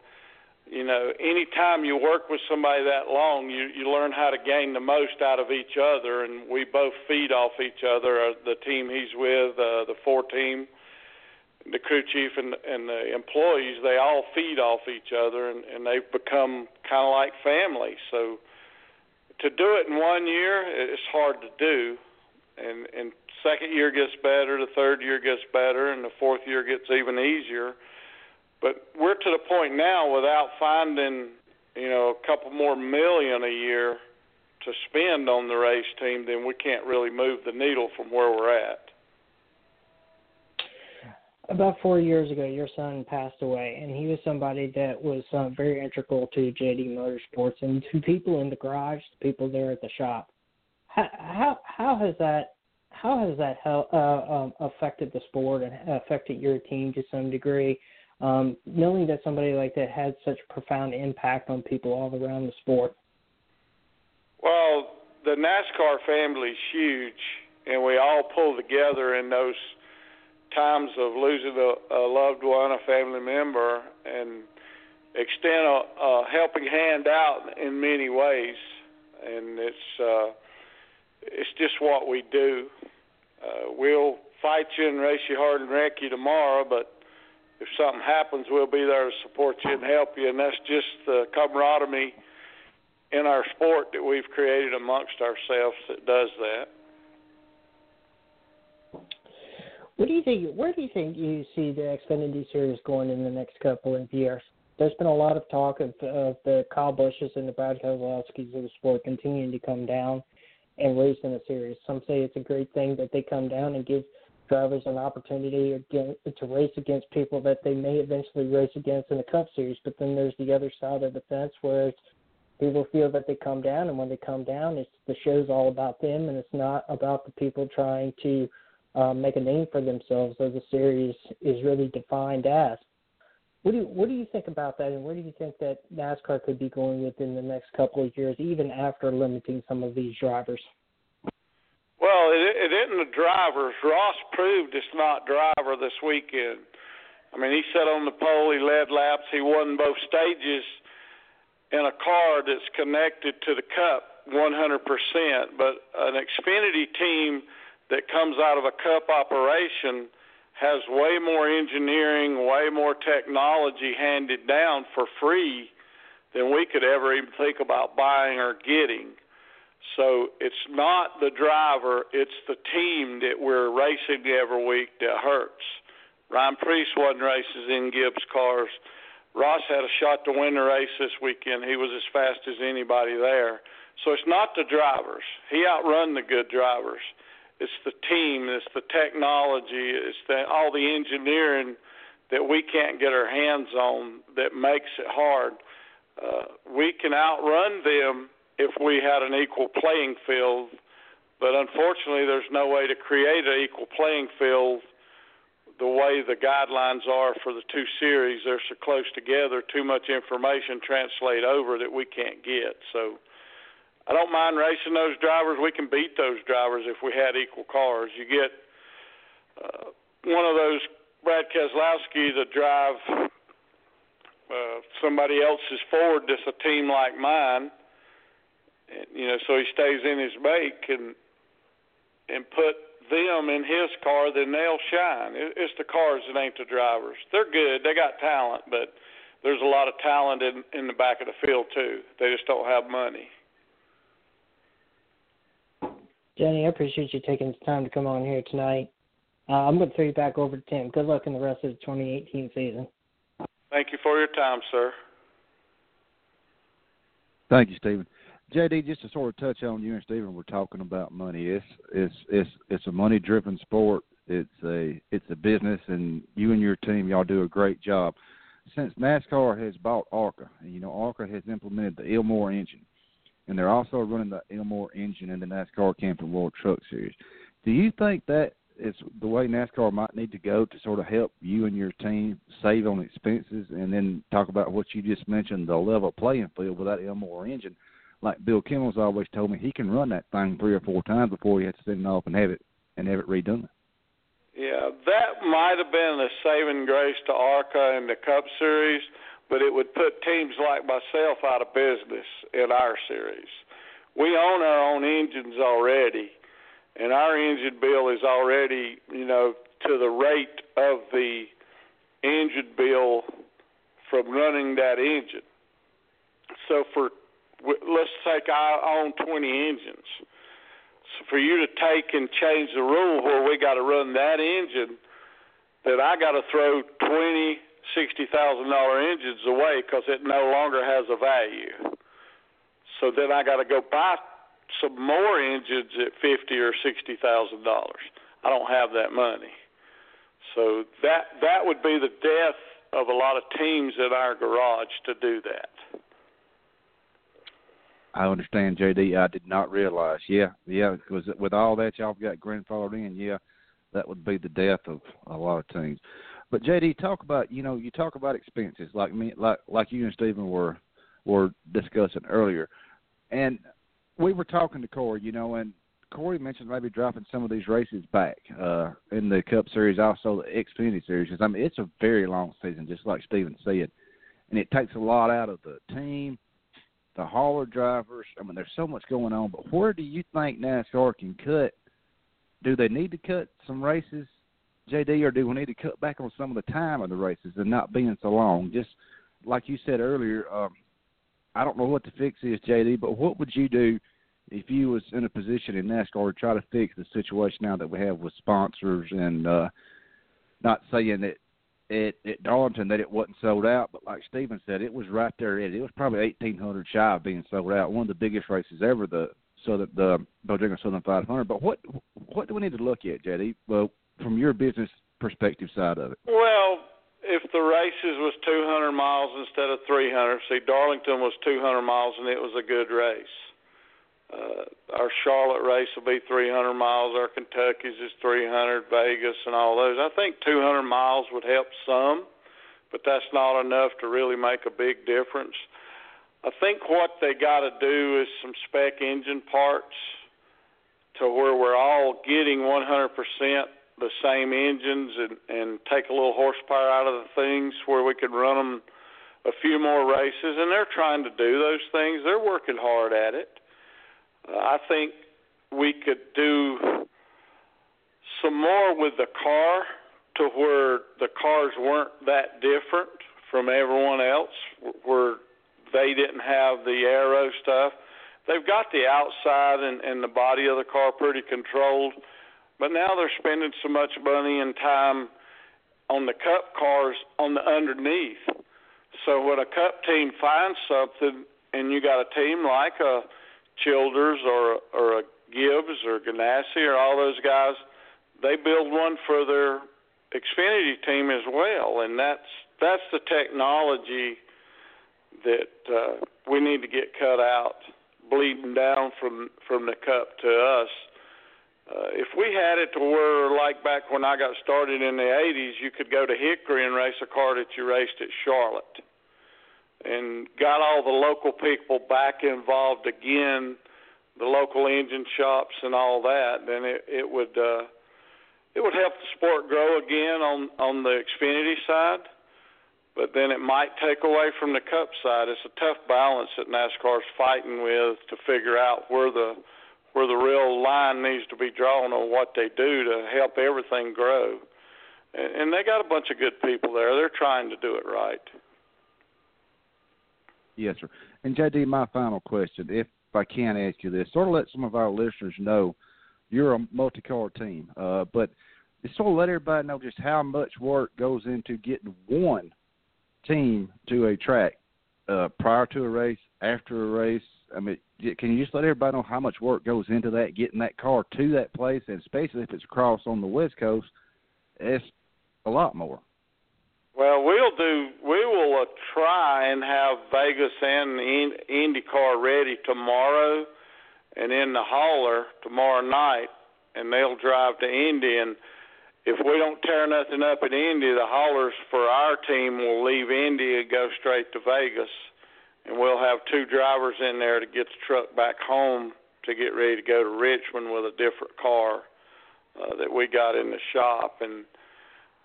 you know, any time you work with somebody that long, you, you learn how to gain the most out of each other, and we both feed off each other, the team he's with, uh, the four team, the crew chief, and, and the employees. They all feed off each other, and, and they've become kind of like family. So to do it in one year, it's hard to do, and, and second year gets better, the third year gets better, and the fourth year gets even easier. But we're to the point now without finding, you know, a couple more million a year to spend on the race team, then we can't really move the needle from where we're at. About four years ago, your son passed away, and he was somebody that was uh, very integral to J D Motorsports and to people in the garage, to people there at the shop. How how, how has that how has that help, uh, um, affected the sport and affected your team to some degree? Um, knowing that somebody like that had such profound impact on people all around the sport. Well, the NASCAR family is huge, and we all pull together in those times of losing a, a loved one, a family member, and extend a, a helping hand out in many ways. And it's uh, it's just what we do. Uh, we'll fight you and race you hard and wreck you tomorrow, but if something happens, we'll be there to support you and help you. And that's just the camaraderie in our sport that we've created amongst ourselves that does that. What do you think? Where do you think you see the Xfinity Series going in the next couple of years? There's been a lot of talk of, of the Kyle Busch's and the Brad Keselowski's of the sport continuing to come down and race in the series. Some say it's a great thing that they come down and give drivers an opportunity to race against people that they may eventually race against in the Cup Series. But then there's the other side of the fence where it's people feel that they come down, and when they come down, it's the show's all about them, and it's not about the people trying to Uh, make a name for themselves, as the series is really defined as. What do you, what do you think about that, and where do you think that NASCAR could be going within the next couple of years, even after limiting some of these drivers? Well, it, it isn't the drivers. Ross proved it's not driver this weekend. I mean, he sat on the pole, he led laps, he won both stages in a car that's connected to the Cup one hundred percent, but an Xfinity team that comes out of a Cup operation has way more engineering, way more technology handed down for free than we could ever even think about buying or getting. So it's not the driver, it's the team that we're racing every week that hurts. Ryan Preece won races in Gibbs cars. Ross had a shot to win the race this weekend. He was as fast as anybody there. So it's not the drivers. He outrun the good drivers. It's the team, it's the technology, it's the, all the engineering that we can't get our hands on that makes it hard. Uh, we can outrun them if we had an equal playing field, but unfortunately there's no way to create an equal playing field the way the guidelines are for the two series. They're so close together, too much information translate over that we can't get. So I don't mind racing those drivers. We can beat those drivers if we had equal cars. You get uh, one of those Brad Keselowski to drive uh, somebody else's Ford that's a team like mine, and, you know, so he stays in his make and and put them in his car, then they'll shine. It, it's the cars that ain't the drivers. They're good. They got talent, but there's a lot of talent in, in the back of the field too. They just don't have money. Jenny, I appreciate you taking the time to come on here tonight. Uh, I'm going to throw you back over to Tim. Good luck in the rest of the twenty eighteen season. Thank you for your time, sir. Thank you, Stephen. J D, just to sort of touch on you and Stephen, we're talking about money. It's it's it's it's a money-driven sport. It's a it's a business, and you and your team, y'all do a great job. Since NASCAR has bought ARCA, and you know ARCA has implemented the Ilmor engine. And they're also running the Ilmor engine in the NASCAR Camping World Truck Series. Do you think that is the way NASCAR might need to go to sort of help you and your team save on expenses, and then talk about what you just mentioned, the level playing field with that Ilmor engine? Like Bill Kimmel's always told me, he can run that thing three or four times before he has to send it off and have it and have it redone. Yeah, that might have been the saving grace to ARCA and the Cup Series, but it would put teams like myself out of business in our series. We own our own engines already, and our engine bill is already, you know, to the rate of the engine bill from running that engine. So for, let's take our own twenty engines. So for you to take and change the rule where we got to run that engine, that I got to throw twenty sixty thousand dollars engines away because it no longer has a value. So then I got to go buy some more engines at fifty or sixty thousand dollars. I don't have that money. So that that would be the death of a lot of teams in our garage to do that. I understand, J D. I did not realize. Yeah, yeah, because with all that y'all got grandfathered in, yeah, that would be the death of a lot of teams. But J D, talk about you know you talk about expenses like me like like you and Stephen were were discussing earlier, and we were talking to Corey, you know, and Corey mentioned maybe dropping some of these races back uh, in the Cup Series, also the Xfinity Series, because I mean it's a very long season, just like Stephen said, and it takes a lot out of the team, the hauler drivers. I mean, there's so much going on. But where do you think NASCAR can cut? Do they need to cut some races, J D, or do we need to cut back on some of the time of the races and not being so long? Just like you said earlier, um, I don't know what the fix is, J D, but what would you do if you was in a position in NASCAR to try to fix the situation now that we have with sponsors and uh, not saying that it, at Darlington that it wasn't sold out, but like Stephen said, it was right there. It was probably eighteen hundred shy of being sold out, one of the biggest races ever, the Southern, the Bojangles Southern five hundred. But what what do we need to look at, J D? Well, from your business perspective side of it. Well, if the races was two hundred miles instead of three hundred, see, Darlington was two hundred miles and it was a good race. Uh, our Charlotte race will be three hundred miles. Our Kentucky's is three hundred, Vegas and all those. I think two hundred miles would help some, but that's not enough to really make a big difference. I think what they got to do is some spec engine parts to where we're all getting one hundred percent the same engines and, and take a little horsepower out of the things where we could run them a few more races. And they're trying to do those things. They're working hard at it. I think we could do some more with the car to where the cars weren't that different from everyone else, where they didn't have the aero stuff. They've got the outside and, and the body of the car pretty controlled, but now they're spending so much money and time on the Cup cars on the underneath. So when a Cup team finds something and you got a team like a Childers or or a Gibbs or Ganassi or all those guys, they build one for their Xfinity team as well, and that's that's the technology that uh, we need to get cut out, bleeding down from from the Cup to us. Uh, if we had it to where, like back when I got started in the eighties, you could go to Hickory and race a car that you raced at Charlotte, and got all the local people back involved again, the local engine shops and all that, then it, it would uh, it would help the sport grow again on, on the Xfinity side, but then it might take away from the Cup side. It's a tough balance that NASCAR's fighting with to figure out where the where the real line needs to be drawn on what they do to help everything grow. And, and they got a bunch of good people there. They're trying to do it right. Yes, sir. And, J D, my final question, if I can ask you this, sort of let some of our listeners know you're a multi-car team, uh, but sort of let everybody know just how much work goes into getting one team to a track uh, prior to a race, after a race. I mean, can you just let everybody know how much work goes into that, getting that car to that place, and especially if it's across on the West Coast, it's a lot more. Well, we'll do. We will uh, try and have Vegas and IndyCar ready tomorrow, and in the hauler tomorrow night, and they'll drive to Indy. And if we don't tear nothing up in Indy, the haulers for our team will leave Indy and go straight to Vegas, and we'll have two drivers in there to get the truck back home to get ready to go to Richmond with a different car uh, that we got in the shop. And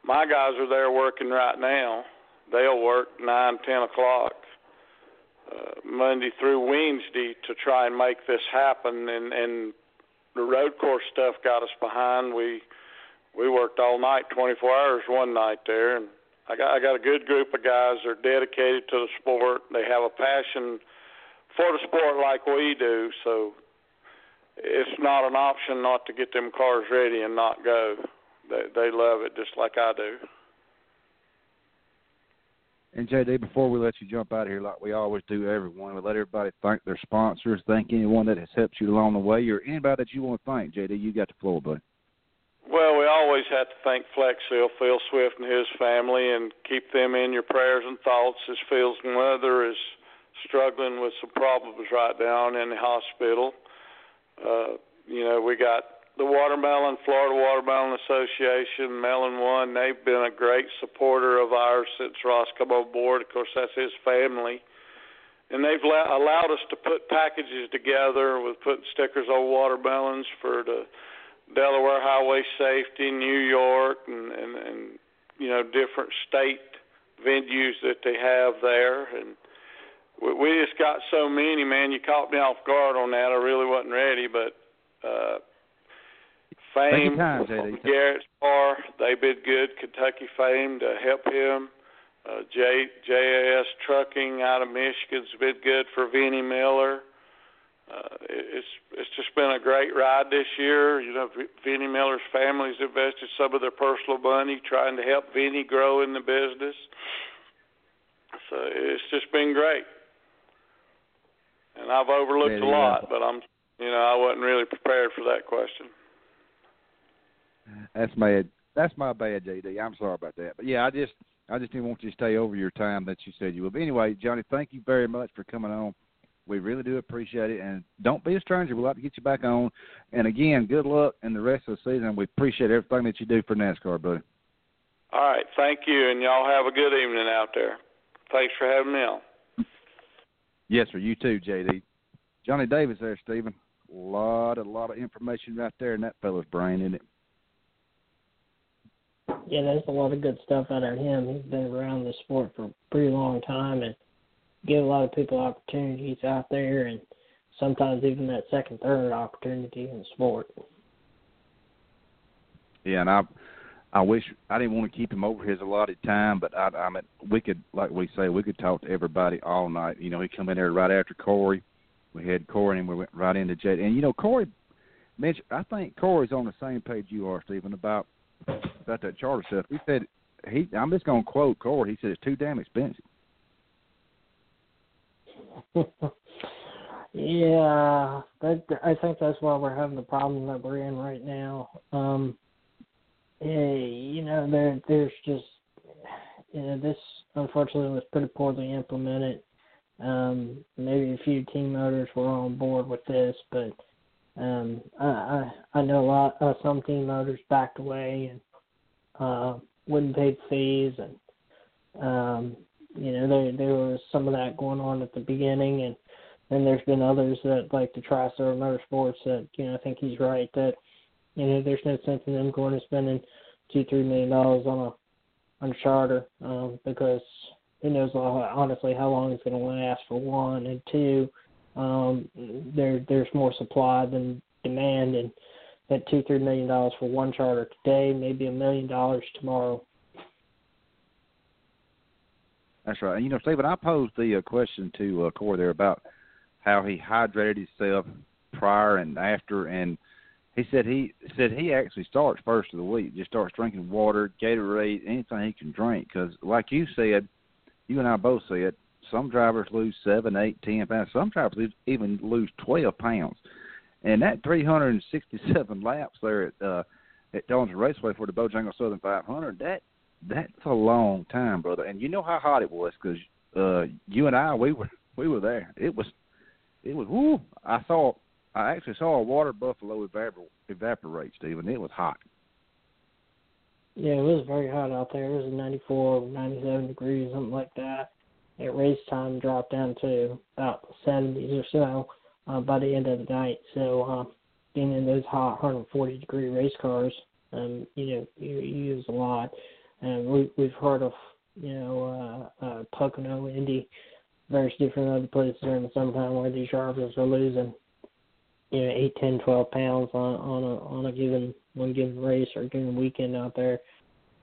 my guys are there working right now. They'll work nine, ten o'clock uh, Monday through Wednesday to try and make this happen. And, and the road course stuff got us behind. We we worked all night, twenty-four hours one night there. And I got, I got a good group of guys. They're dedicated to the sport. They have a passion for the sport like we do. So it's not an option not to get them cars ready and not go. They, they love it just like I do. And, J D, before we let you jump out of here like we always do everyone, we let everybody thank their sponsors, thank anyone that has helped you along the way, or anybody that you want to thank. J D, you got the floor, buddy. Well, we always have to thank Flexil, Phil Swift and his family, and keep them in your prayers and thoughts as Phil's mother is struggling with some problems right now in the hospital. Uh, you know, we got the Watermelon, Florida Watermelon Association, Melon One. They've been a great supporter of ours since Ross came on board. Of course, that's his family. And they've la- allowed us to put packages together with putting stickers on watermelons for the Delaware Highway Safety, New York, and, and, and you know, different state venues that they have there. And we, we just got so many, man. You caught me off guard on that. I really wasn't ready, but uh, Fame, time, Garrett's Bar, they've been good. Kentucky Fame to help him. Uh, J, JAS Trucking out of Michigan's been good for Vinnie Miller. Uh, it's it's just been a great ride this year. You know, Vinnie Miller's family's invested some of their personal money trying to help Vinnie grow in the business. So it's just been great. And I've overlooked Maybe a lot, but I'm, you know, I wasn't really prepared for that question. That's my that's my bad, J D. I'm sorry about that. But yeah, I just I just didn't want you to stay over your time that you said you would. But anyway, Johnny, thank you very much for coming on. We really do appreciate it, and don't be a stranger. We'd like to get you back on. And, again, good luck in the rest of the season. We appreciate everything that you do for NASCAR, buddy. All right. Thank you, and y'all have a good evening out there. Thanks for having me on. Yes, sir. You too, J D. Johnny Davis there, Stephen. A lot, a lot of information right there in that fella's brain, isn't it? Yeah, there's a lot of good stuff out of him. He's been around the sport for a pretty long time, and give a lot of people opportunities out there and sometimes even that second, third opportunity in the sport. Yeah, and I I wish I didn't want to keep him over his allotted time, but I, I mean, we could, like we say, we could talk to everybody all night. You know, he come in there right after Corey. We had Corey, and we went right into Jet. And, you know, Corey, mentioned, I think Corey's on the same page you are, Stephen, about, about that charter stuff. He said, he I'm just going to quote Corey, he said it's too damn expensive. yeah, that, I think that's why we're having the problem that we're in right now. Um, hey, you know, there, there's just, you know, this unfortunately was pretty poorly implemented. Um, maybe a few team owners were on board with this, but um, I, I, I know a lot. Uh, some team owners backed away and uh, wouldn't pay fees and. Um, You know, there there was some of that going on at the beginning, and then there's been others that, like the TriStar Motorsports, that, you know, I think he's right, that, you know, there's no sense in them going and spending two, three million dollars on a on a charter um, because who knows, honestly, how long it's going to last, for one, and two, um, there there's more supply than demand, and that two, three million dollars for one charter today, maybe a million dollars tomorrow. That's right. And, you know, Stephen, I posed the uh, question to uh, Corey there about how he hydrated himself prior and after, and he said he said he actually starts first of the week, just starts drinking water, Gatorade, anything he can drink, because like you said, you and I both said, some drivers lose seven, eight, ten pounds. Some drivers lose, even lose twelve pounds. And that three hundred sixty-seven laps there at, uh, at Darlington Raceway for the Bojangles Southern five hundred, that That's a long time, brother. And you know how hot it was, because uh, you and I, we were we were there. It was, it was. Woo, I saw, I actually saw a water buffalo evapor- evaporate, Stephen. It was hot. Yeah, it was very hot out there. It was ninety-four, ninety-seven degrees, something like that. At race time, dropped down to about seventies or so uh, by the end of the night. So uh, being in those hot one hundred forty degree race cars, um, you know, you, you use a lot. And we, we've heard of, you know, uh, uh, Pocono, Indy, various different other places during the summertime where these drivers are losing, you know, eight, ten, twelve pounds on, on, a, on a given one given race or given weekend out there.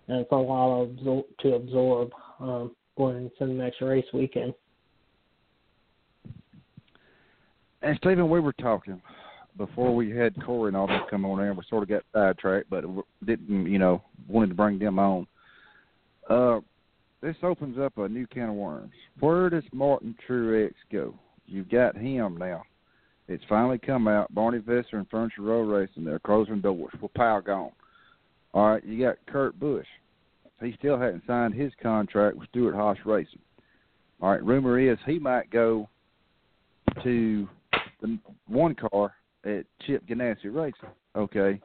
And it's a lot of absor- to absorb um, going into the next race weekend. And, Stephen, we were talking before we had Corey and all that come on there. We sort of got sidetracked, but didn't, you know, wanted to bring them on. Uh, this opens up a new can of worms. Where does Martin Truex go? You've got him now. It's finally come out. Barney Visser and Furniture Row Racing, they're closing doors. Well, pow, gone. All right, you got Kurt Busch. He still hadn't signed his contract with Stewart Haas Racing. All right, rumor is he might go to the one car at Chip Ganassi Racing. Okay,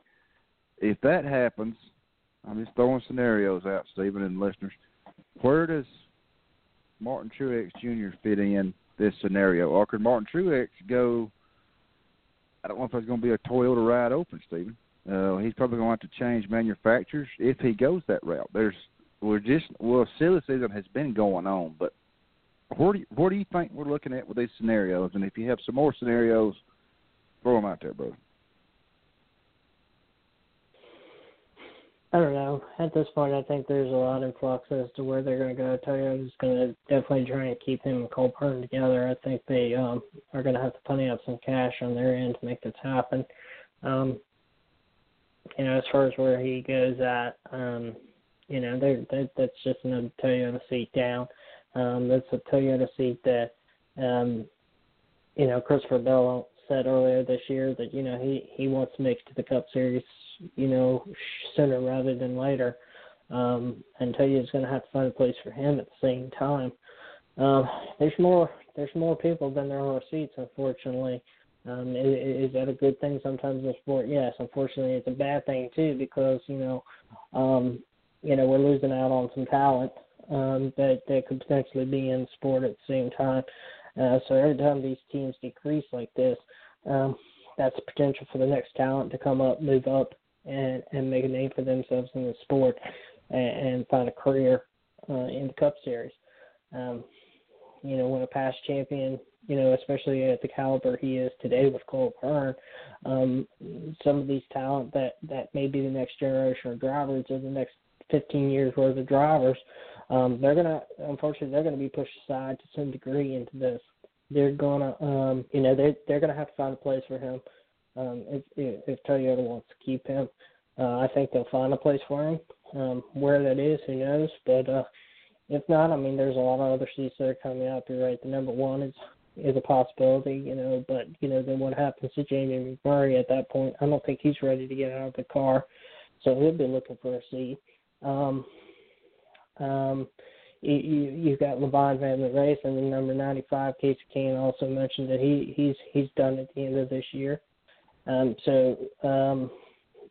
if that happens, I'm just throwing scenarios out, Stephen and listeners. Where does Martin Truex Junior fit in this scenario? Or could Martin Truex go, I don't know if it's going to be a Toyota ride open, Stephen. Uh, he's probably going to have to change manufacturers if he goes that route. There's, we're just, well, silly season has been going on, but where do you, where do you think we're looking at with these scenarios? And if you have some more scenarios, throw them out there, brother. I don't know. At this point, I think there's a lot of flux as to where they're going to go. Toyota's going to definitely try and keep him and Cole Pern together. I think they um, are going to have to pony up some cash on their end to make this happen. Um, you know, as far as where he goes at, um, you know, they're, they're, that's just another Toyota seat down. Um, that's a Toyota seat that, um, you know, Christopher Bell said earlier this year that, you know, he, he wants to make it to the Cup Series, you know, sooner rather than later. Um, and Toyota's going to have to find a place for him at the same time. Um, there's more there's more people than there are seats, unfortunately. Um, is, is that a good thing sometimes in sport? Yes, unfortunately it's a bad thing too because, you know, um, you know, we're losing out on some talent um, that, that could potentially be in sport at the same time. Uh, so every time these teams decrease like this, um, that's the potential for the next talent to come up, move up, and, and make a name for themselves in the sport and, and find a career uh, in the Cup Series. Um, you know, when a past champion, you know, especially at the caliber he is today with Cole Pern, um, some of these talent that, that may be the next generation of drivers or the next fifteen years worth of drivers, um, they're going to, unfortunately, they're going to be pushed aside to some degree into this. They're gonna, um, you know, they're they're gonna have to find a place for him. Um, if, if if Toyota wants to keep him, uh, I think they'll find a place for him. Um, where that is, who knows? But uh, if not, I mean, there's a lot of other seats that are coming up. You're right. The number one is is a possibility, you know. But you know, then what happens to Jamie McMurray at that point? I don't think he's ready to get out of the car, so he'll be looking for a seat. Um, um. You, you, you've got LeVon Vanderleest race, and the number ninety-five, Casey Kane, also mentioned that he, he's he's done at the end of this year. Um, so, um,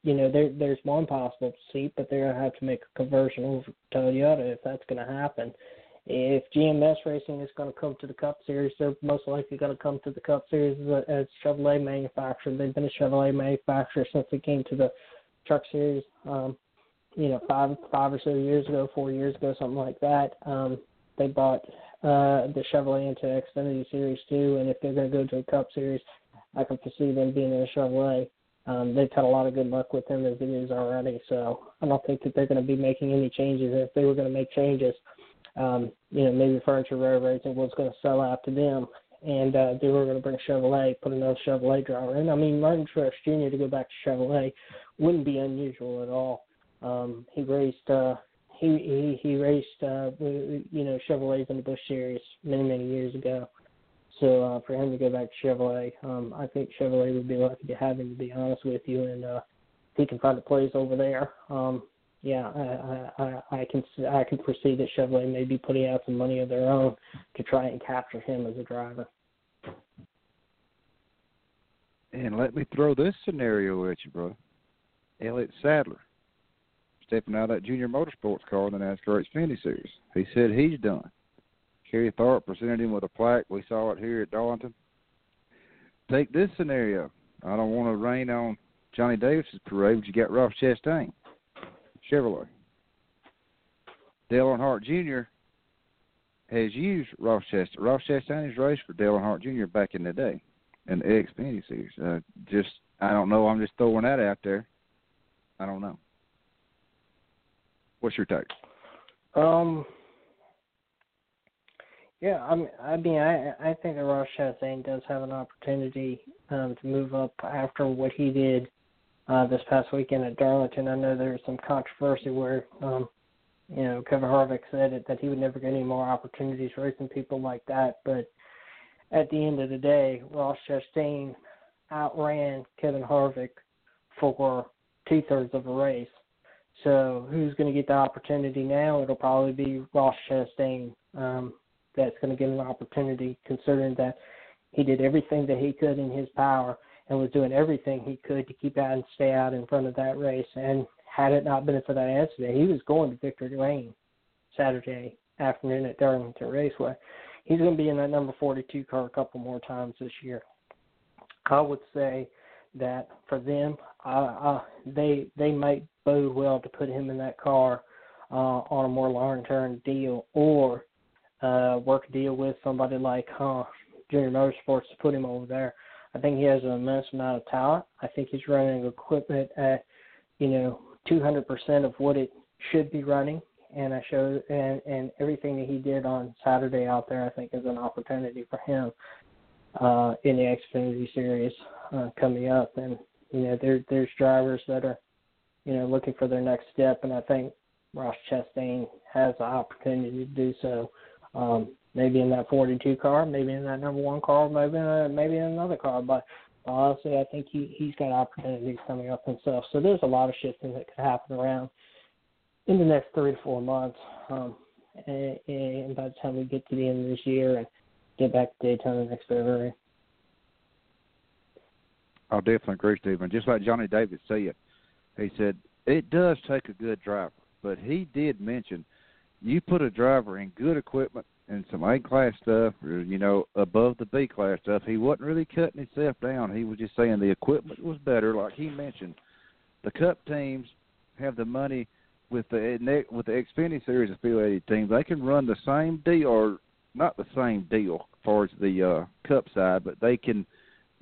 you know, there, there's one possible seat, but they're going to have to make a conversion over to Toyota if that's going to happen. If G M S Racing is going to come to the Cup Series, they're most likely going to come to the Cup Series as a, as Chevrolet manufacturer. They've been a Chevrolet manufacturer since they came to the Truck Series. Um, you know, five five or so years ago, four years ago, something like that. Um, they bought uh, the Chevrolet into Xfinity Series too, and if they're going to go to a Cup Series, I can foresee them being in a Chevrolet. Um, they've had a lot of good luck with them as it is already, so I don't think that they're going to be making any changes. If they were going to make changes, um, you know, maybe Furniture Row Racing was going to sell out to them, and uh, they were going to bring Chevrolet, put another Chevrolet driver in. I mean, Martin Truex Junior to go back to Chevrolet wouldn't be unusual at all. Um, he raced, uh, he, he, he raced, uh, you know, Chevrolets in the Busch Series many, many years ago. So uh, for him to go back to Chevrolet, um, I think Chevrolet would be lucky to have him, to be honest with you. And uh, if he can find a place over there, um, yeah, I, I, I, I can I can foresee that Chevrolet may be putting out some money of their own to try and capture him as a driver. And let me throw this scenario at you, bro. Elliott Sadler, stepping out of that Junior Motorsports car in the NASCAR Xfinity Series. He said he's done. Kerry Thorpe presented him with a plaque. We saw it here at Darlington. Take this scenario. I don't want to rain on Johnny Davis's parade, but you got Ross Chastain, Chevrolet. Dale Earnhardt Junior has used Ross Chastain. Ross Chastain has raced for Dale Earnhardt Junior back in the day in the Xfinity Series. Uh, just, I don't know. I'm just throwing that out there. I don't know. What's your take? Um, yeah, I'm, I mean, I I think that Ross Chastain does have an opportunity um, to move up after what he did uh, this past weekend at Darlington. I know there was some controversy where um, you know, Kevin Harvick said it, that he would never get any more opportunities racing people like that. But at the end of the day, Ross Chastain outran Kevin Harvick for two-thirds of a race. So who's going to get the opportunity now? It'll probably be Ross Chastain um, that's going to get an opportunity, considering that he did everything that he could in his power and was doing everything he could to keep out and stay out in front of that race. And had it not been for that accident, he was going to victory lane Saturday afternoon at Darlington Raceway. He's going to be in that number forty-two car a couple more times this year. I would say that for them, uh, uh, they they might bode well to put him in that car uh, on a more long-term deal, or uh, work a deal with somebody like huh, Junior Motorsports to put him over there. I think he has an immense amount of talent. I think he's running equipment at, you know, two hundred percent of what it should be running. And I show and, and everything that he did on Saturday out there, I think, is an opportunity for him uh, in the Xfinity Series uh, coming up. And you know, there there's drivers that are, you know, looking for their next step, and I think Ross Chastain has the opportunity to do so. Um, maybe in that forty-two car, maybe in that number one car, maybe in a, maybe in another car. But honestly, I think he he's got opportunities coming up himself. So there's a lot of shifting that could happen around in the next three to four months, um, and, and by the time we get to the end of this year and get back to Daytona next February. I'll definitely agree, Stephen. Just like Johnny Davis said, he said, it does take a good driver, but he did mention you put a driver in good equipment and some A-class stuff, or, you know, above the B-class stuff, he wasn't really cutting himself down. He was just saying the equipment was better. Like he mentioned, the Cup teams have the money. With the with the Xfinity Series affiliated teams, they can run the same deal, or not the same deal as far as the uh, Cup side, but they can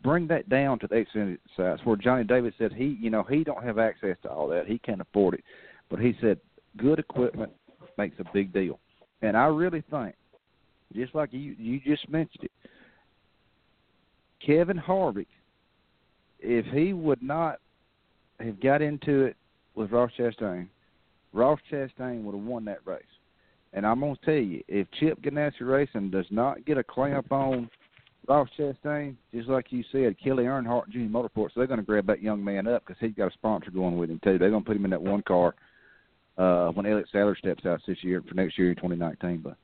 bring that down to the Xfinity side. It's where Johnny Davis said he, you know, he don't have access to all that. He can't afford it. But he said good equipment makes a big deal. And I really think, just like you, you just mentioned it, Kevin Harvick, if he would not have got into it with Ross Chastain, Ross Chastain would have won that race. And I'm going to tell you, if Chip Ganassi Racing does not get a clamp on Ross Chastain, just like you said, Kelly Earnhardt, Junior Motorsports, they're going to grab that young man up because he's got a sponsor going with him, too. They're going to put him in that one car uh, when Alex Sadler steps out this year for next year in twenty nineteen. But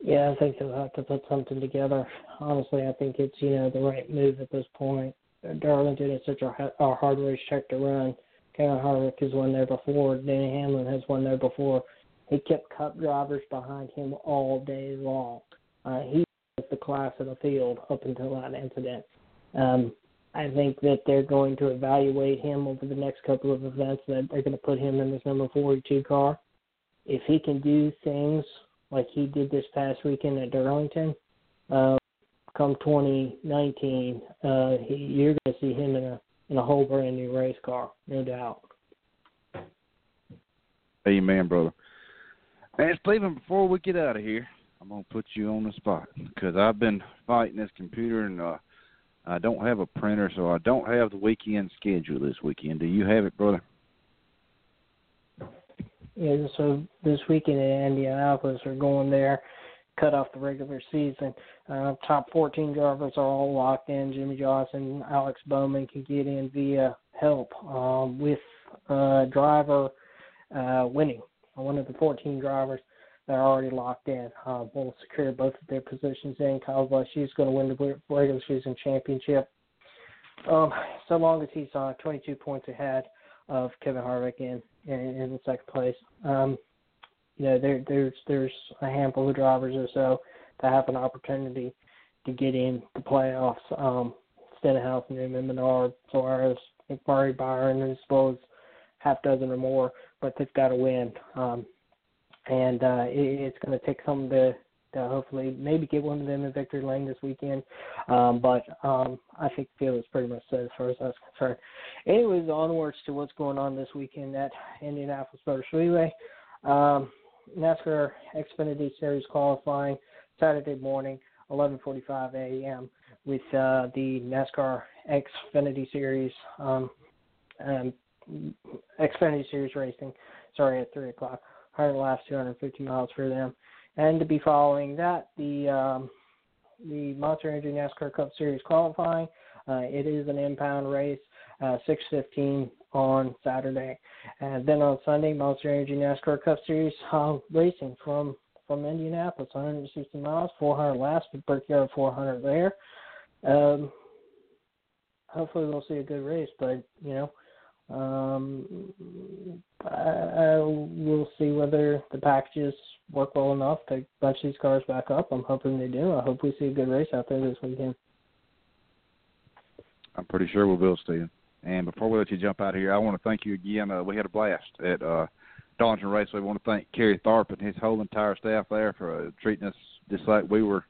yeah, I think they'll have to put something together. Honestly, I think it's, you know, the right move at this point. Darlington is such a, a hard race track to run. Kevin Harvick has won there before. Denny Hamlin has won there before. He kept Cup drivers behind him all day long. Uh, he was the class of the field up until that incident. Um, I think that they're going to evaluate him over the next couple of events, that they're going to put him in this number forty-two car. If he can do things like he did this past weekend at Darlington, uh, come twenty nineteen, uh, he, you're going to see him in a in a whole brand new race car, no doubt. Amen, brother. And Stephen, before we get out of here, I'm going to put you on the spot because I've been fighting this computer and uh, I don't have a printer, so I don't have the weekend schedule this weekend. Do you have it, brother? Yeah, so this weekend in Indianapolis, we're going there. Cut off the regular season. Uh, top fourteen drivers are all locked in. Jimmy Johnson, Alex Bowman can get in via help um, with uh, driver uh, winning. One of the fourteen drivers that are already locked in uh, will secure both of their positions in. Kyle Busch is going to win the regular season championship. Um, so long as he's uh, twenty-two points ahead of Kevin Harvick in in, in second place. Um, You know, there, there's there's a handful of drivers or so that have an opportunity to get in the playoffs. Um, Stenhouse, Newman, Menard, Suarez, McMurray, Byron, as well as half dozen or more, but they've got to win. Um, and uh, it, it's going to take some to, to hopefully maybe get one of them in victory lane this weekend. Um, but um, I think the field is pretty much set as far as that's concerned. Anyways, onwards to what's going on this weekend at Indianapolis Motor Speedway. Um, NASCAR Xfinity Series qualifying Saturday morning, eleven forty-five a.m. with uh, the NASCAR Xfinity Series um, um, Xfinity Series Racing, sorry, at three o'clock. one hundred laps, two hundred fifty miles for them. And to be following that, the um, the Monster Energy NASCAR Cup Series qualifying. Uh, it is an impound race, uh, six fifteen on Saturday. And then on Sunday, Monster Energy NASCAR Cup Series uh, racing from, from Indianapolis, one hundred sixty miles, four hundred laps, with Brickyard four hundred there. Um, hopefully we'll see a good race, but, you know, Um, I, I will see whether the packages work well enough to bunch these cars back up. I'm hoping they do. I hope we see a good race out there this weekend. I'm pretty sure we will, Steve. And before we let you jump out of here, I want to thank you again. Uh, we had a blast at uh, Darlington Raceway. We want to thank Kerry Tharp and his whole entire staff there for uh, treating us just like we were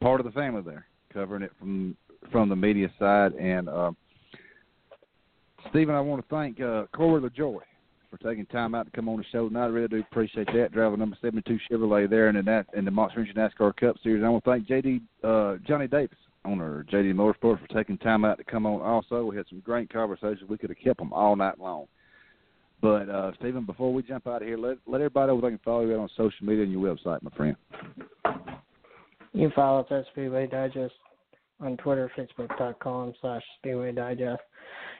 part of the family there, covering it from from the media side. And uh, Stephen, I want to thank uh, Corey LaJoie for taking time out to come on the show tonight. I really do appreciate that. Driving number seventy-two Chevrolet there in the, in the Monster Energy NASCAR Cup Series. And I want to thank J D uh, Johnny Davis, owner of J D Motorsports, for taking time out to come on also. We had some great conversations. We could have kept them all night long. But, uh, Stephen, before we jump out of here, let, let everybody know if they can follow you out on social media and your website, my friend. You can follow us at Speedway Digest on Twitter, Facebook.com slash Speedway Digest.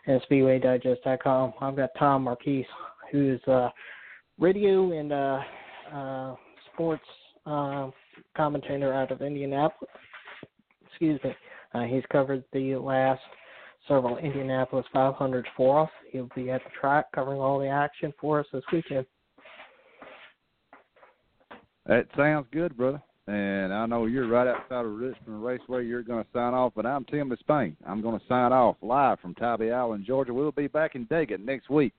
And Speedway Digest dot com. I've got Tom Marquise, who's uh, radio and uh, uh, sports uh, commentator out of Indianapolis. Excuse me. Uh, he's covered the last several Indianapolis five hundreds for us. He'll be at the track covering all the action for us this weekend. That sounds good, brother. And I know you're right outside of Richmond Raceway. You're going to sign off, but I'm Tim Despain. I'm going to sign off live from Tybee Island, Georgia. We'll be back in Dega next week.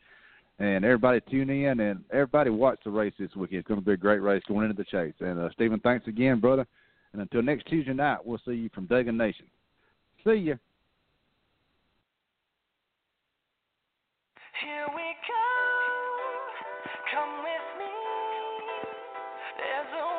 And everybody tune in and everybody watch the race this weekend. It's going to be a great race going into the chase. And, uh, Stephen, thanks again, brother. And until next Tuesday night, we'll see you from Dega Nation. See you. Here we come. Come with me. There's a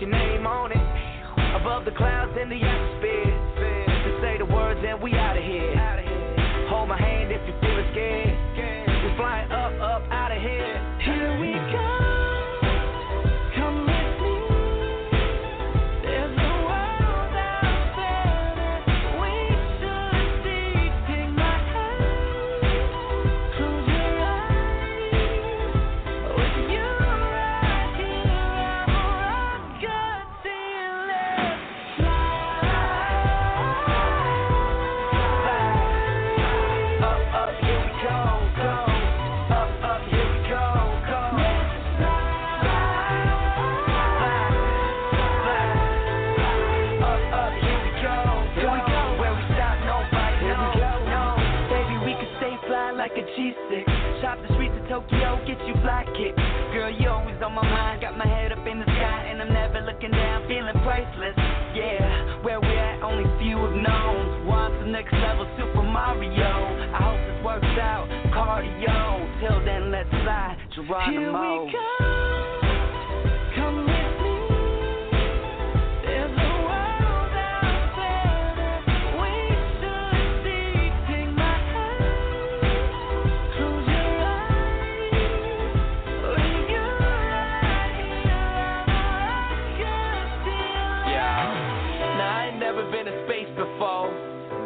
your name on it, above the clouds in the atmosphere, just say the words and we out of here, hold my hand if you feel scared, we're flying up, up, out of here, here we go. Tokyo, get you fly kick. Girl, you always on my mind. Got my head up in the sky, and I'm never looking down, feeling priceless. Yeah, where we at, only few have known. Why's the next level, Super Mario? I hope this works out, cardio. Till then, let's fly, Geronimo. Here we go.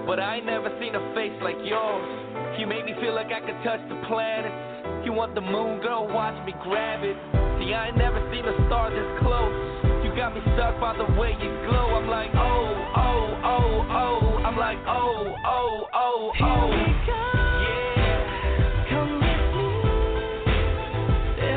But I ain't never seen a face like yours. You made me feel like I could touch the planets. You want the moon, girl, watch me grab it. See, I ain't never seen a star this close. You got me stuck by the way you glow. I'm like, oh, oh, oh, oh. I'm like, oh, oh, oh, oh. Here we go. Yeah. Come with me.